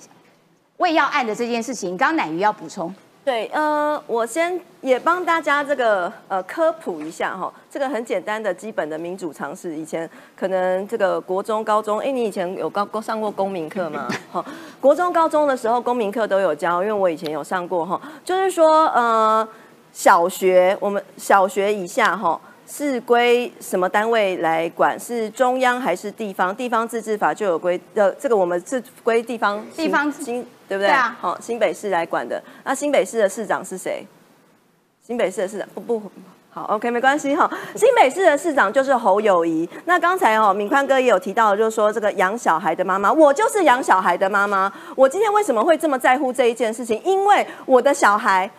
餵藥案的这件事情，刚刚乃瑜要补充。对，呃，我先也帮大家这个呃科普一下哈，这个很简单的基本的民主常识。以前可能这个国中、高中，哎，你以前有高上过公民课吗？哈，国中、高中的时候公民课都有教，因为我以前有上过哈。就是说，呃，小学我们小学以下哈。 是归什么单位来管？是中央还是地方？地方自治法就有归，呃，这个我们是归地方地方新，对不对？对啊。好、哦，新北市来管的。那、啊、新北市的市长是谁？新北市的市长不不好 ，OK， 没关系哈、哦。新北市的市长就是侯友宜。那刚才哦，敏宽哥也有提到，就是说这个养小孩的妈妈，我就是养小孩的妈妈。我今天为什么会这么在乎这一件事情？因为我的小孩。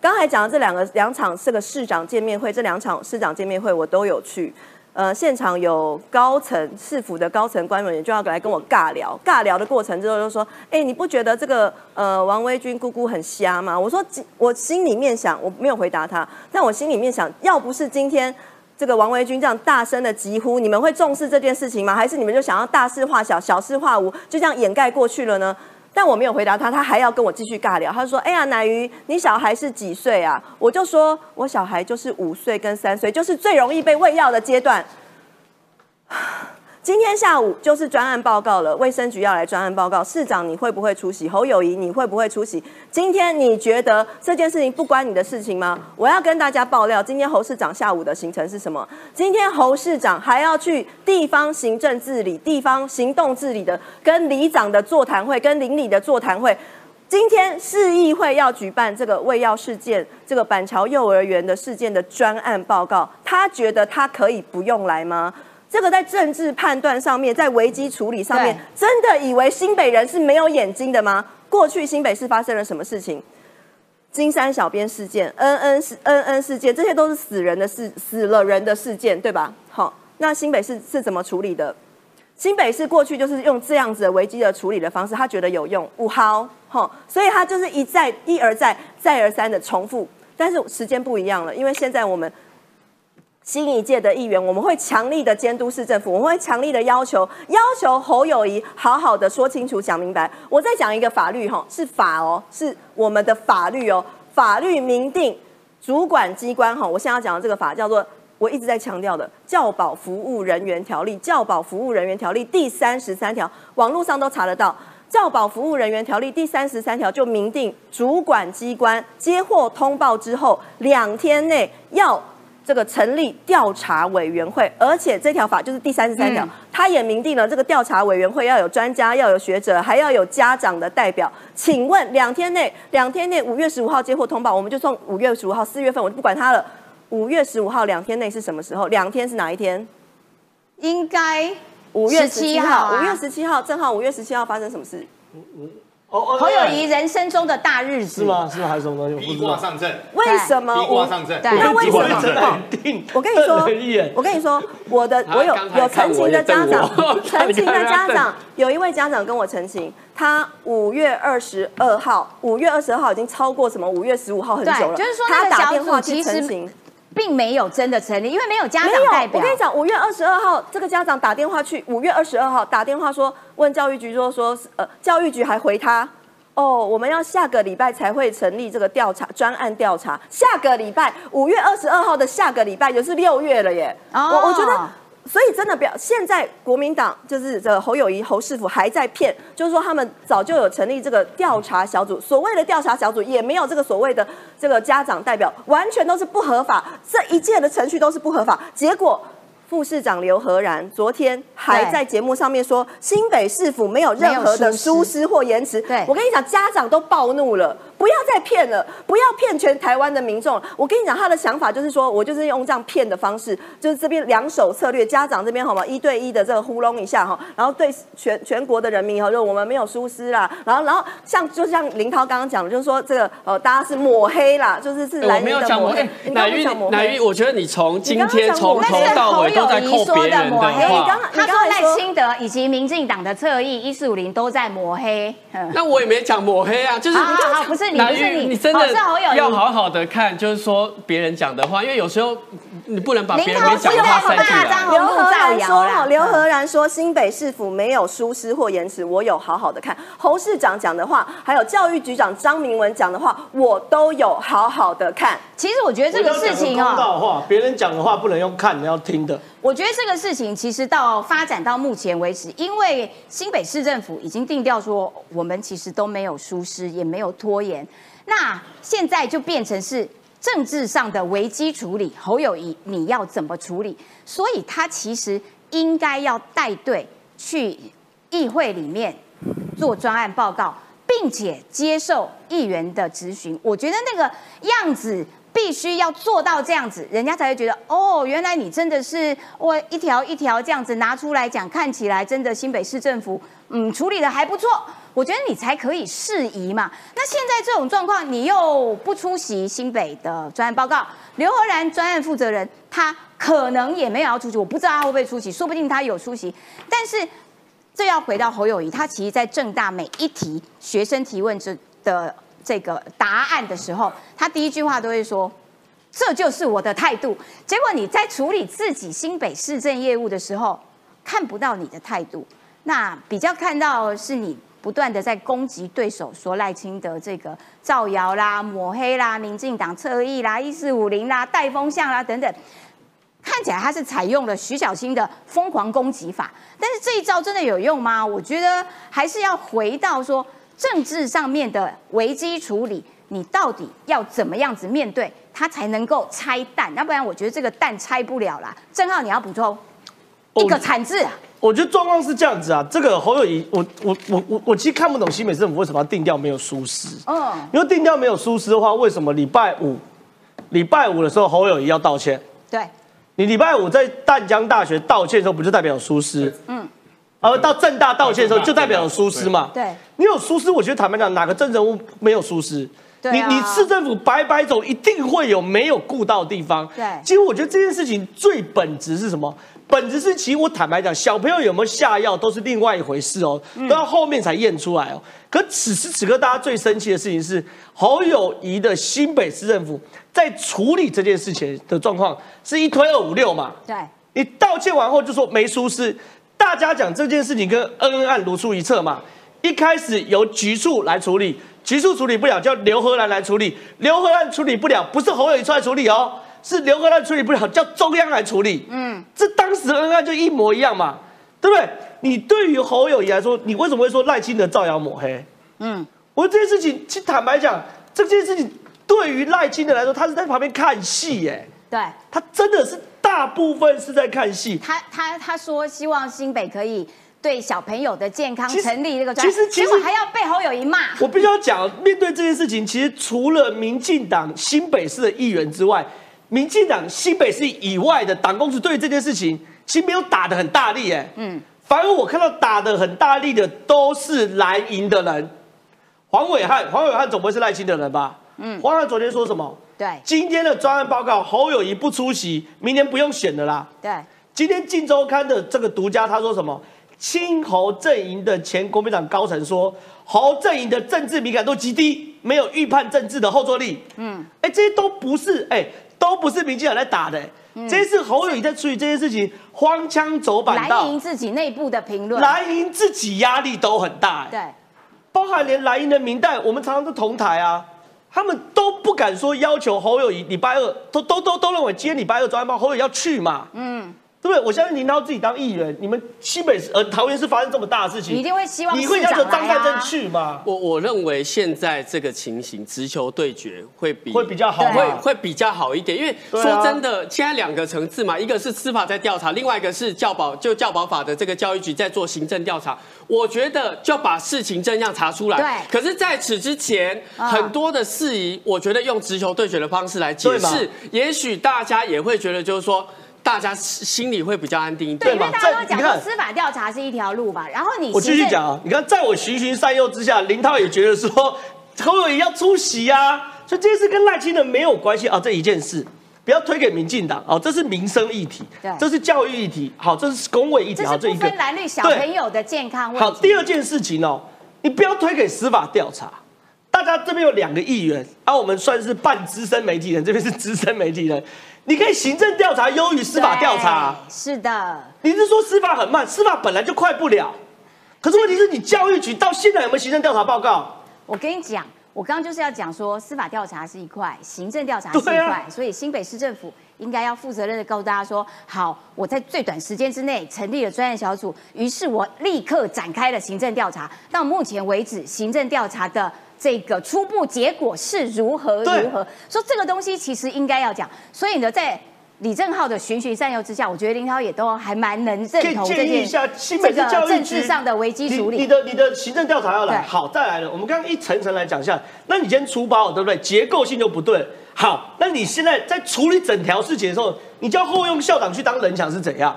刚才讲的这两个两场这个市长见面会，这两场市长见面会我都有去，呃，现场有高层市府的高层官员就要来跟我尬聊，尬聊的过程之后就说，哎，你不觉得这个呃王威君姑姑很瞎吗？我说我心里面想，我没有回答他，但我心里面想，要不是今天这个王威君这样大声的疾呼，你们会重视这件事情吗？还是你们就想要大事化小，小事化无，就这样掩盖过去了呢？ 但我没有回答他，他还要跟我继续尬聊。他说：“哎呀，乃瑜，你小孩是几岁啊？”我就说：“我小孩就是五岁跟三岁，就是最容易被喂药的阶段。”今天下午就是专案报告了，卫生局要来专案报告。市长你会不会出席？侯友宜你会不会出席？今天你觉得这件事情不关你的事情吗？我要跟大家爆料，今天侯市长下午的行程是什么？今天侯市长还要去地方行政治理、地方行动治理的，跟里长的座谈会，跟邻里的座谈会。 今天市议会要举办这个喂药事件，这个板桥幼儿园的事件的专案报告，他觉得他可以不用来吗？这个在政治判断上面，在危机处理上面，真的以为新北人是没有眼睛的吗？过去新北市发生了什么事情？金山小编事件、恩恩事、恩恩事件，这些都是死人的事，死了人的事件，对吧？好，那新北市是怎么处理的？ 新北市过去就是用这样子的危机的处理的方式，他觉得有用，五毫吼，所以他就是一再一而再再而三的重复。但是时间不一样了，因为现在我们新一届的议员，我们会强力的监督市政府，我们会强力的要求要求侯友宜好好的说清楚、讲明白。我再讲一个法律吼，是法哦，是我们的法律哦，法律明定主管机关吼，我现在要讲的这个法叫做。 我一直在强调的《教保服务人员条例》，《教保服务人员条例》第三十三条，网络上都查得到，《教保服务人员条例》第三十三条就明定，主管机关接获通报之后，两天内要这个成立调查委员会，而且这条法就是第三十三条，它也明定了这个调查委员会要有专家，要有学者，还要有家长的代表。请问两天内，两天内五月十五号接获通报，我们就送五月十五号，四月份我就不管它了。 五月十五号两天内是什么时候？两天是哪一天？应该五月十七号。五月十七号，正好五月十七号发生什么事？侯友宜人生中的大日子是吗？是还是什么东西？披挂上阵。为什么？披挂上阵。那为什么？我跟你说，我跟你说，我的我有有澄清的家长，澄清的家长，有一位家长跟我澄清，他五月二十二号，五月二十二号已经超过什么五月十五号很久了。就是说，他打电话去澄清。 并没有真的成立，因为没有家长代表。我跟你讲，五月二十二号，这个家长打电话去，五月二十二号打电话说，问教育局说说，呃，教育局还回他，哦，我们要下个礼拜才会成立这个调查专案调查，下个礼拜，五月二十二号的下个礼拜就是六月了耶。哦、我我觉得，所以真的不要，现在国民党就是这侯友宜、侯市府还在骗，就是说他们早就有成立这个调查小组，所谓的调查小组也没有这个所谓的。 这个家长代表完全都是不合法，这一届的程序都是不合法。结果副市长刘和然昨天还在节目上面说，新北市府没有任何的疏失或延迟。对，我跟你讲，家长都暴怒了，不要再骗了，不要骗全台湾的民众。我跟你讲，他的想法就是说，我就是用这样骗的方式，就是这边两手策略，家长这边好吗？一对一的这个糊弄一下哈，然后对全全国的人民哈，就我们没有疏失啦。然后，然后像就像林涛刚刚讲的，就是说这个呃，大家是抹黑。 啦，就是是蓝营的抹黑。乃瑜，乃瑜，我觉得你从今天从头到尾都在扣别人的话。他说赖清德以及民进党的侧翼一四五零都在抹黑。那我也没讲抹黑啊，就是不是你，不是你，你真的要好好的看，就是说别人讲的话，因为有时候你不能把别人没讲的话塞进来。刘和然说，刘和然说，新北市府没有疏失或延迟，我有好好的看。侯市长讲的话，还有教育局长张明文讲的话，我都有好好的看。其实我觉得这个事情啊，公道话，别人讲的话不能用看，你要听的。我觉得这个事情其实到发展到目前为止，因为新北市政府已经定调说，我们其实都没有疏失，也没有拖延。那现在就变成是政治上的危机处理，侯友宜你要怎么处理？所以他其实应该要带队去议会里面做专案报告，并且接受议员的质询。我觉得那个样子必须要做到这样子，人家才会觉得哦，原来你真的是我一条一条这样子拿出来讲，看起来真的新北市政府嗯处理的还不错。我觉得你才可以适宜嘛。那现在这种状况，你又不出席新北的专案报告，刘和然专案负责人他可能也没有要出席，我不知道他会不会出席，说不定他有出席。但是这要回到侯友宜，他其实在政大每一题学生提问的这个答案的时候，他第一句话都会说，这就是我的态度。结果你在处理自己新北市政业务的时候，看不到你的态度，那比较看到是你不断的在攻击对手，说赖清德这个造谣啦、抹黑啦、民进党侧翼啦、一四五零啦、带风向啦等等，看起来他是采用了徐小清的疯狂攻击法，但是这一招真的有用吗？我觉得还是要回到说政治上面的危机处理，你到底要怎么样子面对，他才能够拆弹，要不然我觉得这个蛋拆不了啦。正皓，你要补充一个惨字啊。我觉得状况是这样子啊，这个侯友宜，我我我我我其实看不懂新北市政府为什么要定调没有疏失。嗯，因为定调没有疏失的话，为什么礼拜五，礼拜五的时候侯友宜要道歉？对，你礼拜五在淡江大学道歉的时候，不就代表有疏失？嗯，而到政大道歉的时候，就代表有疏失嘛？对，你有疏失，我觉得坦白讲，哪个政治人物没有疏失？你你市政府白白走，一定会有没有顾到的地方。对，其实我觉得这件事情最本质是什么？本质是，其实我坦白讲，小朋友有没有下药都是另外一回事哦，都到后面才验出来哦。可此时此刻，大家最生气的事情是，侯友宜的新北市政府在处理这件事情的状况是一推二五六嘛？对，你道歉完后就说没疏失，大家讲这件事情跟恩恩案如出一辙嘛。一开始由局处来处理，局处处理不了，叫刘和然来处理，刘和然处理不了，不是侯友宜出来处理哦。是刘和然处理不了，叫中央来处理。嗯，这当时恩案就一模一样嘛，对不对？你对于侯友宜来说，你为什么会说赖清德造谣抹黑？嗯，我这件事情，其实坦白讲，这件事情对于赖清德来说，他是在旁边看戏耶。对，他真的是大部分是在看戏。他他他说希望新北可以对小朋友的健康成立这个专案，其实其实结果还要被侯友宜骂。我必须要讲，面对这件事情，其实除了民进党新北市的议员之外，民进党新北市以外的党公职对于这件事情其实没有打得很大力哎，嗯，反而我看到打得很大力的都是蓝营的人，黄伟汉，黄伟汉总不会是赖清德人吧？嗯，黄伟汉昨天说什么？对，今天的专案报告侯友宜不出席，明年不用选了啦。对，今天《镜周刊》的这个独家他说什么？亲侯阵营的前国民党高层说，侯阵营的政治敏感度极低，没有预判政治的后坐力。嗯，哎，这些都不是哎。都不是民进党在打的、欸，嗯、这次侯友宜在处理这件事情，荒腔走板到。蓝营自己内部的评论，蓝营自己压力都很大、欸，对，包含连蓝营的民代，我们常常都同台啊，他们都不敢说要求侯友宜礼拜二，都都都都认为今天礼拜二专案报侯友宜要去嘛，嗯，对不对？我相信您到自己当议员，你们新北市呃桃园市发生这么大的事情，你一定会希望市长来啊，你会要求张善政去嘛？我我认为现在这个情形直球对决会比会比较好，会会比较好一点，因为说真的，啊、现在两个层次嘛，一个是司法在调查，另外一个是教保就教保法的这个教育局在做行政调查。我觉得就把事情真相查出来。对。可是在此之前，啊、很多的事宜，我觉得用直球对决的方式来解释，也许大家也会觉得就是说。大家心里会比较安定一点，对吧？因为大家都讲说司法调查是一条路吧，然后你我继续讲啊，你看，在我循循善诱之下，林涛也觉得说侯友宜要出席啊，所以这件事跟赖清德没有关系啊，这一件事不要推给民进党啊，这是民生议题，这是教育议题，好，这是公卫议题，好，这一个分蓝绿小朋友的健康问题。好，第二件事情哦，你不要推给司法调查。大家这边有两个议员，啊，我们算是半资深媒体人，这边是资深媒体人。你可以行政调查优于司法调查。是的。你是说司法很慢？司法本来就快不了。可是问题是你教育局到现在有没有行政调查报告？我跟你讲，我刚刚就是要讲说，司法调查是一块，行政调查是一块，啊、所以新北市政府应该要负责任的告诉大家说，好，我在最短时间之内成立了专案小组，于是我立刻展开了行政调查。到目前为止，行政调查的这个初步结果是如何如何？说这个东西其实应该要讲。所以呢，在李正皓的循循善诱之下，我觉得林涛也都还蛮能认同这件这个政治上的危机处理。你的你的行政调查要来，好，再来了。我们刚刚一层层来讲一下。那你先出包，对不对？结构性就不对。好，那你现在在处理整条事情的时候，你叫后用校长去当人墙是怎样？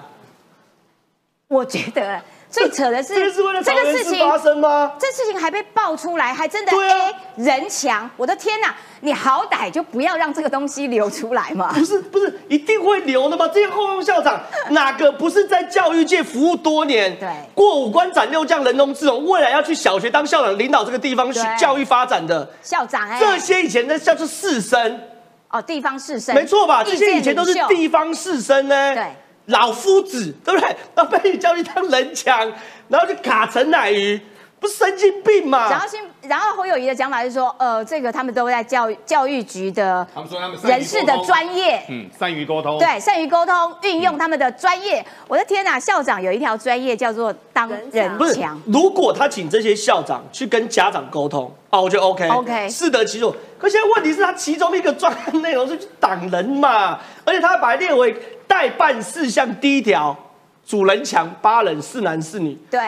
我觉得。最扯的是，这个事情发生吗？这事情还被爆出来，还真的 A 人墙，我的天哪！你好歹就不要让这个东西流出来嘛！不是不是，一定会流的吗？这些后用校长哪个不是在教育界服务多年？对，过五关斩六将，人中之龙，未来要去小学当校长，领导这个地方教育发展的校长、欸，这些以前的叫做士绅哦，地方士绅，没错吧？这些以前都是地方士绅呢。对。老夫子，对不对？然后被你叫去当人墙，然后就卡陈乃瑜，不是神经病嘛？然后先，然后侯友宜的讲法是说，呃，这个他们都在教育教育局的，他们说他们人事的专业，嗯，善于沟通，对，善于沟通，运用他们的专业。嗯、我的天哪，校长有一条专业叫做当人墙。如果他请这些校长去跟家长沟通，啊，我觉得 OK， OK， 适得其所。可现在问题是，他其中一个专案内容是去挡人嘛，而且他把它列为。代办事项第一条，主人墙八人是男是女，对，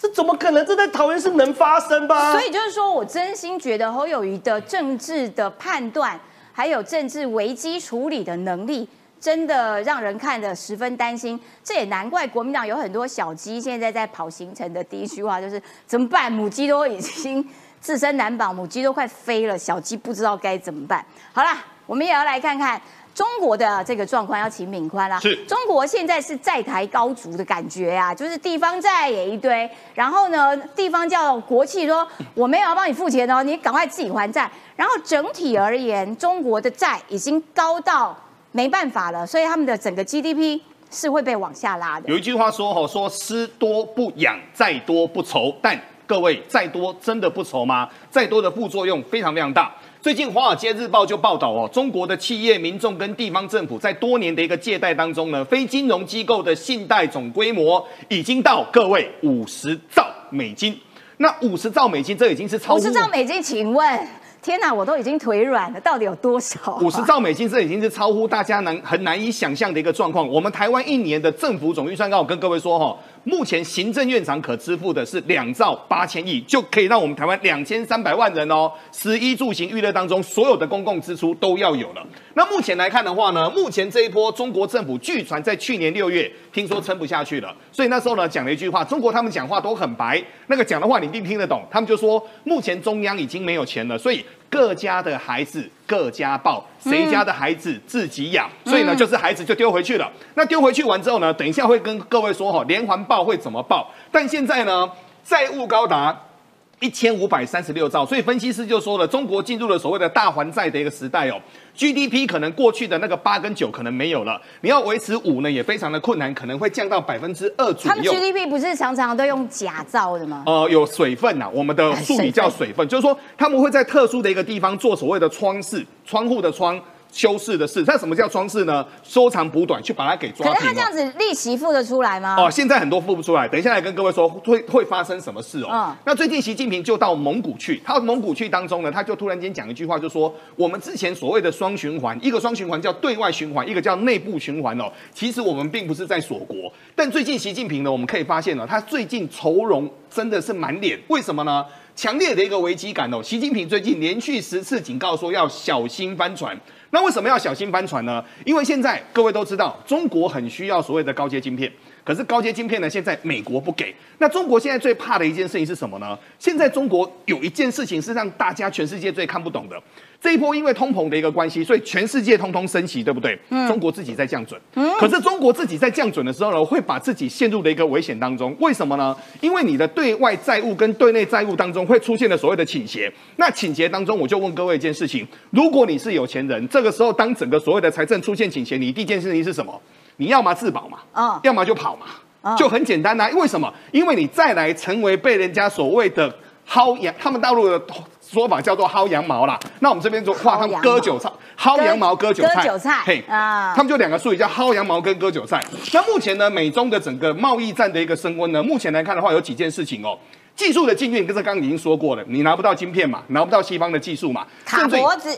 这怎么可能？这在桃园是能发生吧？所以就是说我真心觉得侯友宜的政治的判断，还有政治危机处理的能力，真的让人看得十分担心。这也难怪国民党有很多小鸡现在在跑行程的第一句话就是怎么办？母鸡都已经自身难保，母鸡都快飞了，小鸡不知道该怎么办。好啦，我们也要来看看。中国的这个状况要请敏宽啦、啊。是，中国现在是债台高筑的感觉啊，就是地方债也一堆，然后呢，地方叫国企说我没有要帮你付钱哦，你赶快自己还债。然后整体而言，中国的债已经高到没办法了，所以他们的整个 G D P 是会被往下拉的。有一句话说吼，说吃多不养，债多不愁。但各位，债多真的不愁吗？债多的副作用非常非常大。最近《华尔街日报》就报道哦，中国的企业、民众跟地方政府在多年的一个借贷当中呢，非金融机构的信贷总规模已经到各位五十兆美金。那五十兆美金，这已经是超过五十兆美金，请问？天哪，我都已经腿软了，到底有多少、啊？五十兆美金，这已经是超乎大家难很难以想象的一个状况。我们台湾一年的政府总预算，刚我跟各位说哈、哦，目前行政院长可支付的是两兆八千亿，就可以让我们台湾两千三百万人哦，食衣住行娱乐当中所有的公共支出都要有了。那目前来看的话呢，目前这一波中国政府据传在去年六月听说撑不下去了，所以那时候呢讲了一句话，中国他们讲话都很白，那个讲的话你一定听得懂，他们就说目前中央已经没有钱了，所以。各家的孩子各家抱，谁家的孩子自己养，嗯、所以呢，就是孩子就丢回去了。那丢回去完之后呢，等一下会跟各位说哈，连环报会怎么报？但现在呢，债务高达一千五百三十六兆，所以分析师就说了，中国进入了所谓的大还债的一个时代哦。G D P 可能过去的那个八跟九可能没有了，你要维持五呢也非常的困难，可能会降到百分之二左右。他们 G D P 不是常常都用假造的吗？呃，有水分呐、啊，我们的术语叫水分，水分就是说他们会在特殊的一个地方做所谓的窗饰，窗户的窗。修饰的事，那什么叫装饰呢？收长补短，去把它给抓平。可是他这样子利息付得出来吗？哦，现在很多付不出来。等一下来跟各位说会会发生什么事哦。哦那最近习近平就到蒙古去，他蒙古去当中呢，他就突然间讲一句话，就说我们之前所谓的双循环，一个双循环叫对外循环，一个叫内部循环哦。其实我们并不是在锁国，但最近习近平呢，我们可以发现呢、哦，他最近愁容真的是满脸，为什么呢？强烈的一个危机感哦。习近平最近连续十次警告说要小心翻船。那为什么要小心翻船呢？因为现在各位都知道，中国很需要所谓的高阶晶片。可是高阶晶片呢，现在美国不给。那中国现在最怕的一件事情是什么呢？现在中国有一件事情是让大家全世界最看不懂的。这一波因为通膨的一个关系，所以全世界通通升息，对不对？嗯、中国自己在降准，嗯、可是中国自己在降准的时候呢，会把自己陷入的一个危险当中。为什么呢？因为你的对外债务跟对内债务当中会出现的所谓的倾斜。那倾斜当中，我就问各位一件事情：如果你是有钱人，这个时候当整个所谓的财政出现倾斜，你第一件事情是什么？你要么自保嘛，哦、要么就跑嘛，哦、就很简单啦、啊。为什么？因为你再来成为被人家所谓的薅羊，他们大陆的说法叫做薅羊毛啦。那我们这边就话他们割韭菜，薅羊毛割韭菜，割韭菜，嘿啊，他们就两个术语叫薅羊毛跟割韭菜。那目前呢，美中的整个贸易战的一个升温呢，目前来看的话，有几件事情哦。技术的禁运，跟这刚刚已经说过了，你拿不到晶片嘛，拿不到西方的技术嘛，卡脖子。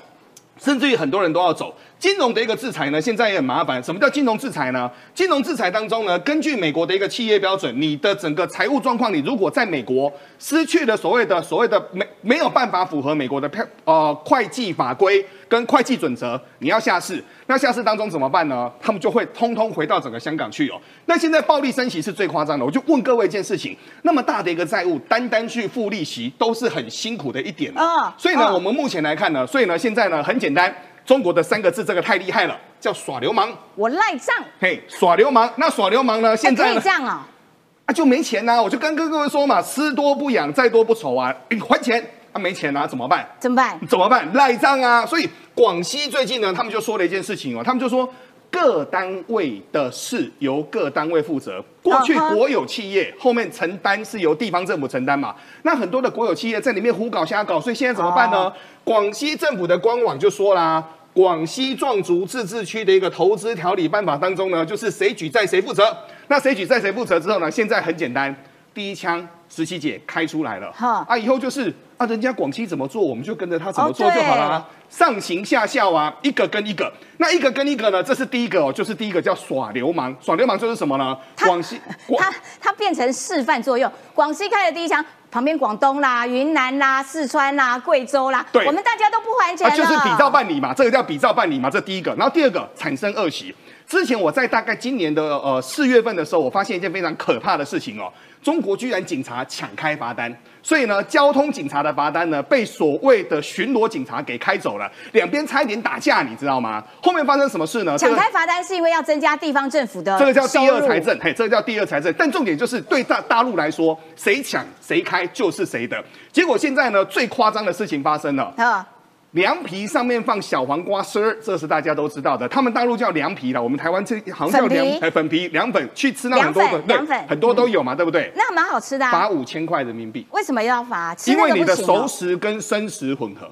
甚至于很多人都要走金融的一个制裁呢，现在也很麻烦。什么叫金融制裁呢？金融制裁当中呢，根据美国的一个企业标准，你的整个财务状况，你如果在美国失去了所谓的所谓的没没有办法符合美国的呃会计法规跟会计准则，你要下市。那下市当中怎么办呢？他们就会通通回到整个香港去哦。那现在暴力升息是最夸张的，我就问各位一件事情：那么大的一个债务，单单去付利息都是很辛苦的一点啊。哦、所以呢，哦、我们目前来看呢，所以呢，现在呢，很简单，中国的三个字，这个太厉害了，叫耍流氓。我赖账。嘿，耍流氓。那耍流氓呢？现在呢可以这样啊、哦？啊，就没钱呐、啊！我就跟各位说嘛，吃多不养，债多不愁啊！你还钱。他、啊、没钱啊，怎么办？怎么办？怎么办？赖账啊！所以广西最近呢，他们就说了一件事情哦，他们就说各单位的事由各单位负责。过去国有企业后面承担是由地方政府承担嘛，那很多的国有企业在里面胡搞瞎搞，所以现在怎么办呢？广、oh. 西政府的官网就说啦。广西壮族自治区的一个投资条例办法当中呢，就是谁举债谁负责。那谁举债谁负责之后呢？现在很简单，第一枪十七姐开出来了。哈啊，以后就是啊，人家广西怎么做，我们就跟着他怎么做就好了、啊。Oh, 上行下效啊，一个跟一个。那一个跟一个呢？这是第一个哦，就是第一个叫耍流氓。耍流氓就是什么呢？广西，他他变成示范作用。广西开的第一枪。旁边广东啦、云南啦、四川啦、贵州啦，我们大家都不还钱了、啊，就是比照办理嘛，这个叫比照办理嘛，这第一个。然后第二个，产生恶习。之前我在大概今年的呃四月份的时候，我发现一件非常可怕的事情哦，中国居然警察抢开罚单，所以呢，交通警察的罚单呢被所谓的巡逻警察给开走了，两边差一点打架，你知道吗？后面发生什么事呢？抢开罚单是因为要增加地方政府的收入，这个叫第二财政，嘿，这个叫第二财政。但重点就是对大大陆来说，谁抢谁开。就是谁的结果？现在呢，最夸张的事情发生了。啊，凉皮上面放小黄瓜丝儿，这是大家都知道的。他们大陆叫凉皮了，我们台湾这好像叫凉哎粉皮、凉粉，去吃那很多粉，凉粉很多都有嘛，嗯、对不对？那蛮好吃的、啊。罚五千块人民币。为什么要罚？因为你的熟食跟生食混合。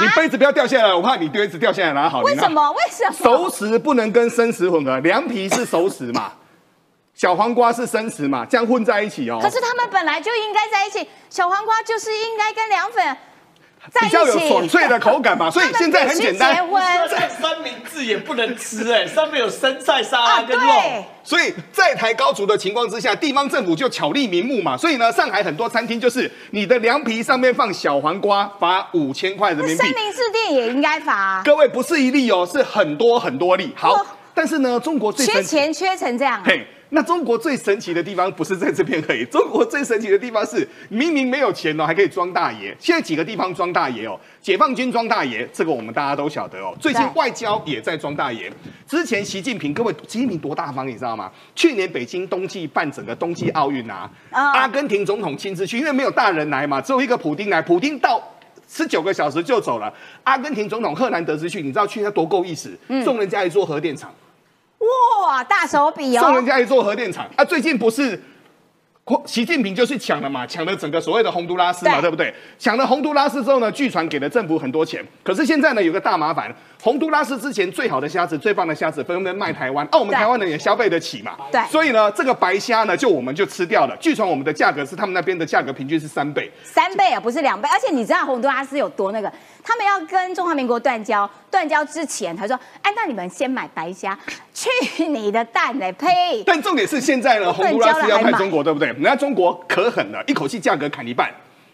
你杯子不要掉下来，我怕你杯子掉下来拿好。为什么？为什么？熟食不能跟生食混合，凉皮是熟食嘛？小黄瓜是生食嘛，这样混在一起哦。可是他们本来就应该在一起，小黄瓜就是应该跟凉粉在一起，比较有爽脆的口感嘛。所以现在很简单，三明治也不能吃哎、欸，上面有生菜沙拉跟肉。啊、所以在台高筑的情况之下，地方政府就巧立名目嘛。所以呢，上海很多餐厅就是你的凉皮上面放小黄瓜，罚五千块人民币。三明治店也应该罚、啊。各位不是一例哦，是很多很多例。好，哦、但是呢，中国最缺钱缺成这样、啊。嘿。那中国最神奇的地方不是在这边而已，中国最神奇的地方是明明没有钱哦，还可以装大爷。现在几个地方装大爷哦，解放军装大爷，这个我们大家都晓得哦。最近外交也在装大爷。之前习近平，各位习近平多大方，你知道吗？去年北京冬季办整个冬季奥运啊，哦、阿根廷总统亲自去，因为没有大人来嘛，只有一个普丁来，普丁到。十九个小时就走了。阿根廷总统赫南德斯去，你知道去他多够意思，送人家一座核电厂。嗯哇，大手笔哦！送人家一座核电厂啊！最近不是，习近平就是抢了嘛，抢了整个所谓的洪都拉斯嘛， 对, 对不对？抢了洪都拉斯之后呢，据传给了政府很多钱。可是现在呢，有个大麻烦，洪都拉斯之前最好的虾子、最棒的虾子纷纷卖台湾，哦、啊，我们台湾人也消费得起嘛，对。所以呢，这个白虾呢，就我们就吃掉了。据传我们的价格是他们那边的价格平均是三倍，三倍啊，不是两倍。而且你知道洪都拉斯有多那个？他们要跟中华民国断交，断交之前他说：“哎，那你们先买白虾。”去你的蛋嘞！呸！但重点是现在呢，洪都拉斯要看中国，对不对？人家中国可狠了，一口气价格砍一半。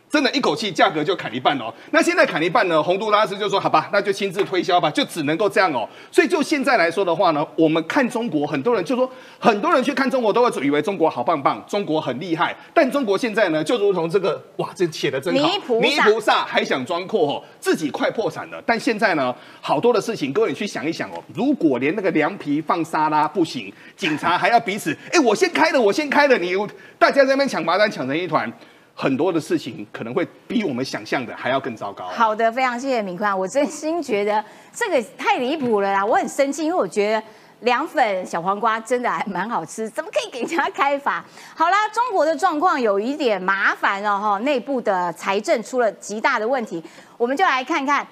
真的，一口气价格就砍一半哦。那现在砍一半呢，洪都拉斯就说好吧，那就亲自推销吧，就只能够这样哦。所以就现在来说的话呢，我们看中国，很多人就说，很多人去看中国都会以为中国好棒棒，中国很厉害。但中国现在呢，就如同这个，哇，这写的真好，泥菩萨，泥菩萨还想装阔哦，自己快破产了。但现在呢，好多的事情，各位你去想一想哦。如果连那个凉皮放沙拉不行，警察还要彼此，哎，我先开了，我先开了，你大家在那边抢罚单，抢成一团。很多的事情可能会比我们想象的还要更糟糕。好的，非常谢谢敏宽，我真心觉得这个太离谱了啦！我很生气，因为我觉得凉粉、小黄瓜真的还蛮好吃，怎么可以给人家开罚？好啦，中国的状况有一点麻烦哦，哈，内部的财政出了极大的问题，我们就来看看。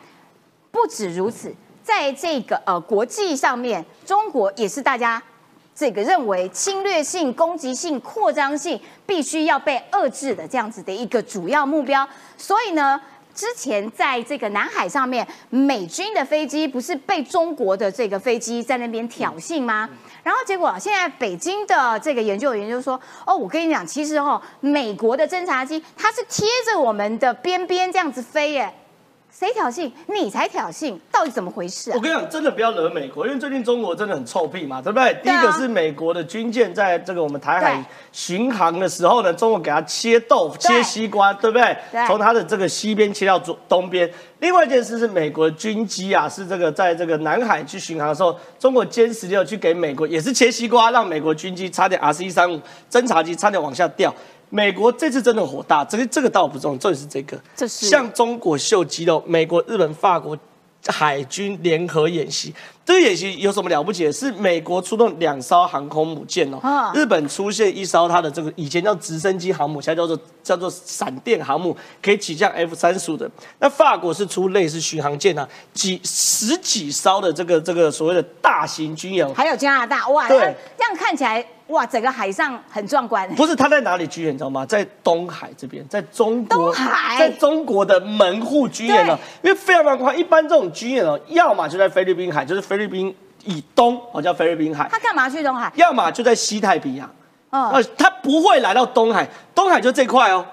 不止如此，在这个呃国际上面，中国也是大家。这个认为侵略性、攻击性、扩张性必须要被遏制的这样子的一个主要目标，所以呢，之前在这个南海上面，美军的飞机不是被中国的这个飞机在那边挑衅吗？然后结果现在北京的这个研究员就说：“哦，我跟你讲，其实哦，美国的侦察机它是贴着我们的边边这样子飞耶。”谁挑衅？你才挑衅，到底怎么回事、啊？我跟你讲，真的不要惹美国，因为最近中国真的很臭屁嘛，对不对？对啊、第一个是美国的军舰在这个我们台海巡航的时候呢，中国给它切豆、切西瓜，对不对？对从它的这个西边切到东边。另外一件事是，美国军机啊，是这个在这个南海去巡航的时候，中国歼十六去给美国也是切西瓜，让美国军机差点 R C 一三五 侦察机差点往下掉。美国这次真的火大，这个这个倒不重要，重点是这个，这是向中国秀肌肉。美国、日本、法国海军联合演习，这个演习有什么了不起的？是美国出动两艘航空母舰哦，啊、日本出现一艘它的这个以前叫直升机航母，现在叫做叫做闪电航母，可以起降 F 三十五的。那法国是出类似巡航舰啊，几十几艘的这个这个所谓的大型军演，还有加拿大哇，对，这样看起来。哇，整个海上很壮观。不是，它在哪里军演，你知道吗？在东海这边，在中国，东海，在中国的门户军演哦。因为非常非常快，一般这种军演哦，要么就在菲律宾海，就是菲律宾以东，哦叫菲律宾海。他干嘛去东海？要么就在西太平洋。哦、呃，他不会来到东海，东海就这块哦。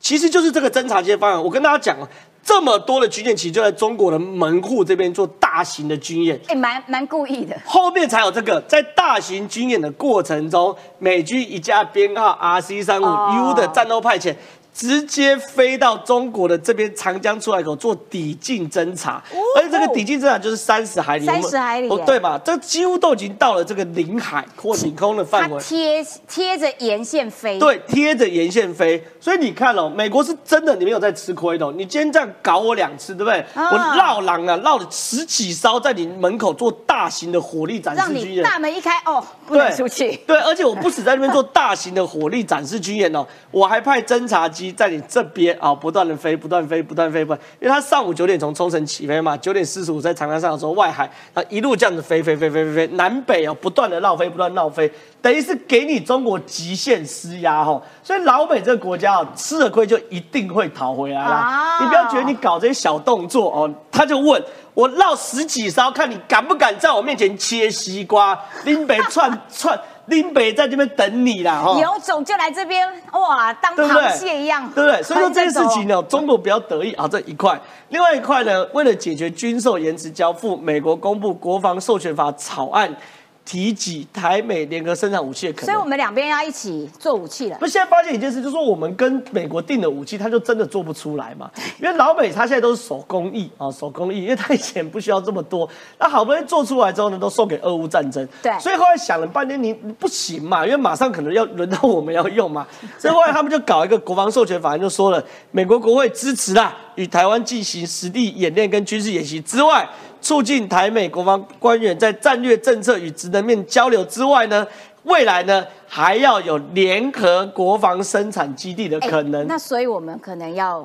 其实就是这个侦察机方案。我跟大家讲哦。这么多的军演，其实就在中国的门户这边做大型的军演，哎、欸，蛮蛮故意的。后面才有这个，在大型军演的过程中，美军一架编号 R C 三十五 U 的战斗派遣，直接飞到中国的这边长江出海口做抵近侦察，哦、而且这个抵近侦察就是三十海里，三十海里，哦，对吧？这几乎都已经到了这个领海或领空的范围，贴贴着沿线飞，对，贴着沿线飞。所以你看哦，美国是真的，你没有在吃亏的、哦。你今天这样搞我两次，对不对？啊、我绕狼啊，绕了十几艘在你门口做大型的火力展示军演，让你大门一开哦，不能出去。对，对，而且我不止在那边做大型的火力展示军演哦，我还派侦察机。在你这边啊、哦，不断的飞，不断飞，不断飞，不断，因为他上午九点从冲绳起飞嘛，九点四十五在长江上的时候外海，然后一路这样子飞飞飞飞飞飞，南北哦，不断的绕飞，不断绕飞，等于是给你中国极限施压吼、哦，所以老美这个国家哦，吃了亏就一定会讨回来啦。哦、你不要觉得你搞这些小动作哦，他就问我绕十几艘，看你敢不敢在我面前切西瓜，拎北串串。林北在这边等你啦，哈，有种就来这边，哇，当螃蟹一样，对不对？所以说这件事情呢，中国不要得意啊，这一块。另外一块呢，为了解决军售延迟交付，美国公布国防授权法草案，提及台美联合生产武器的可能。所以我们两边要一起做武器了。那现在发现一件事，就是说我们跟美国订的武器，它就真的做不出来嘛？因为老美他现在都是手工艺啊，手工艺，因为他以前不需要这么多，那好不容易做出来之后呢，都送给俄乌战争。对，所以后来想了半天，你不行嘛，因为马上可能要轮到我们要用嘛，所以后来他们就搞一个国防授权法案，就说了，美国国会支持啦，与台湾进行实地演练跟军事演习之外。促进台美国防官员在战略政策与职能面交流之外呢，未来呢还要有联合国防生产基地的可能。欸、那所以我们可能要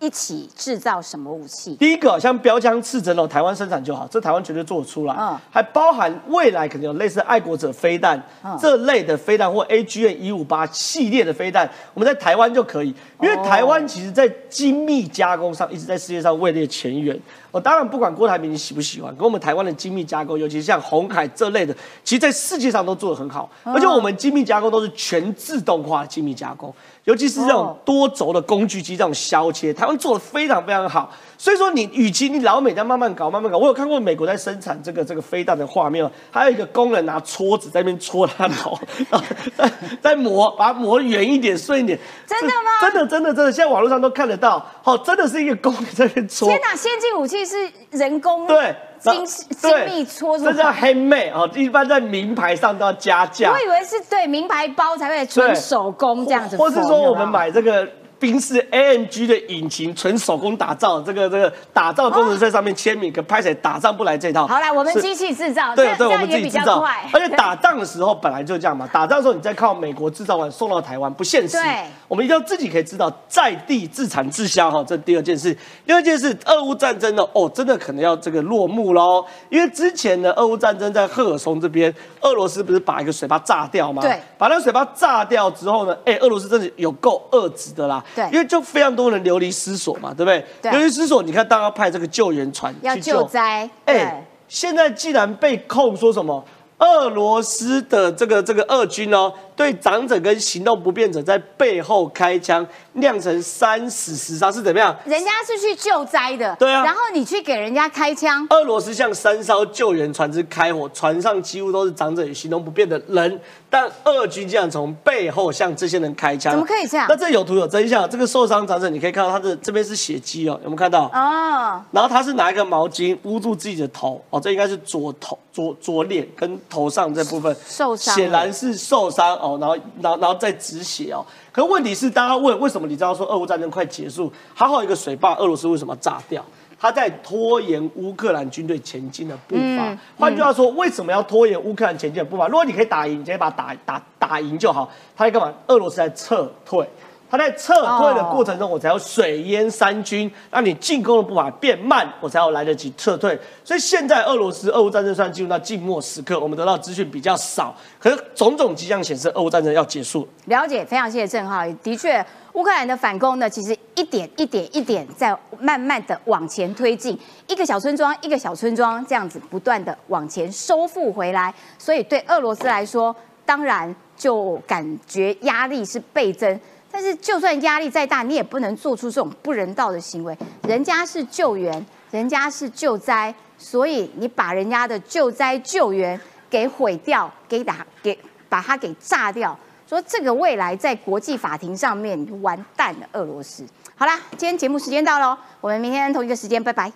一起制造什么武器？第一个，像标枪、刺针哦，台湾生产就好，这台湾绝对做得出来。嗯，还包含未来可能有类似爱国者飞弹、嗯、这类的飞弹，或 A G M 一五八系列的飞弹，我们在台湾就可以，因为台湾其实在精密加工上一直在世界上位列前沿。哦，当然不管郭台铭你喜不喜欢，跟我们台湾的精密加工，尤其是像鸿海这类的，其实在世界上都做得很好，嗯、而且我们精密加工都是全自动化的精密加工。尤其是这种多轴的工具机，这种削切，台湾做的非常非常好。所以说你，你与其你老美在慢慢搞、慢慢搞，我有看过美国在生产这个这个飞弹的画面，还有一个工人拿戳子在那边戳他头，在在磨，把它磨圆一点、顺一点。真的吗？真的真的真的，现在网络上都看得到。好、哦，真的是一个工人在那边戳。天哪，先进武器是人工对。精精密搓出来，这叫 handmade 哦，一般在名牌上都要加价。我以为是对名牌包才会纯手工这样子，或是说我们买这个宾士 A M G 的引擎，纯手工打造，这个这个打造工程在上面签名，哦、可拍谁打仗不来这套。好啦，我们机器制造，对对，我们自己制造，而且打仗的时候本来就这样嘛，打仗的时候你再靠美国制造完送到台湾不现实，我们一定要自己可以制造，在地自产自销哈，这第二件事。第二件事，俄乌战争呢，哦，真的可能要这个落幕喽，因为之前呢，俄乌战争在赫尔松这边，俄罗斯不是把一个水坝炸掉吗？对，把那个水坝炸掉之后呢，哎，俄罗斯真的有够恶质的啦。对，因为就非常多人流离失所嘛，对不对？对流离失所，你看，大家派这个救援船去救要救灾。哎，现在既然被控说什么俄罗斯的这个这个俄军哦，对长者跟行动不便者在背后开枪，酿成三死十伤是怎么样？人家是去救灾的，对啊。然后你去给人家开枪。俄罗斯向三艘救援船只开火，船上几乎都是长者与行动不便的人。但俄军竟然从背后向这些人开枪，怎么可以这样？那这有图有真相。这个受伤长者，你可以看到他的这边是血迹哦，有没有看到？哦。然后他是拿一个毛巾捂住自己的头哦，这应该是左头、左左脸跟头上这部分受伤，显然是受伤哦，然后然后然后再止血哦。可问题是，大家问为什么你知道说俄乌战争快结束，好好一个水坝，俄罗斯为什么炸掉？他在拖延乌克兰军队前进的步伐。嗯、换句话说，嗯、为什么要拖延乌克兰前进的步伐？如果你可以打赢，你直接把打打打赢就好。他在干嘛？俄罗斯在撤退。他在撤退的过程中，我才要水淹三军，让你进攻的步伐变慢，我才要来得及撤退。所以现在俄罗斯俄乌战争虽然进入到静默时刻，我们得到资讯比较少，可是种种迹象显示俄乌战争要结束。了解，非常谢谢郑浩。的确，乌克兰的反攻呢，其实一点一点一点在慢慢的往前推进，一个小村庄一个小村庄这样子不断的往前收复回来。所以对俄罗斯来说，当然就感觉压力是倍增。但是，就算压力再大，你也不能做出这种不人道的行为。人家是救援，人家是救灾，所以你把人家的救灾救援给毁掉，给打给把它给炸掉，说这个未来在国际法庭上面完蛋了，俄罗斯。好啦，今天节目时间到喽，我们明天同一个时间，拜拜。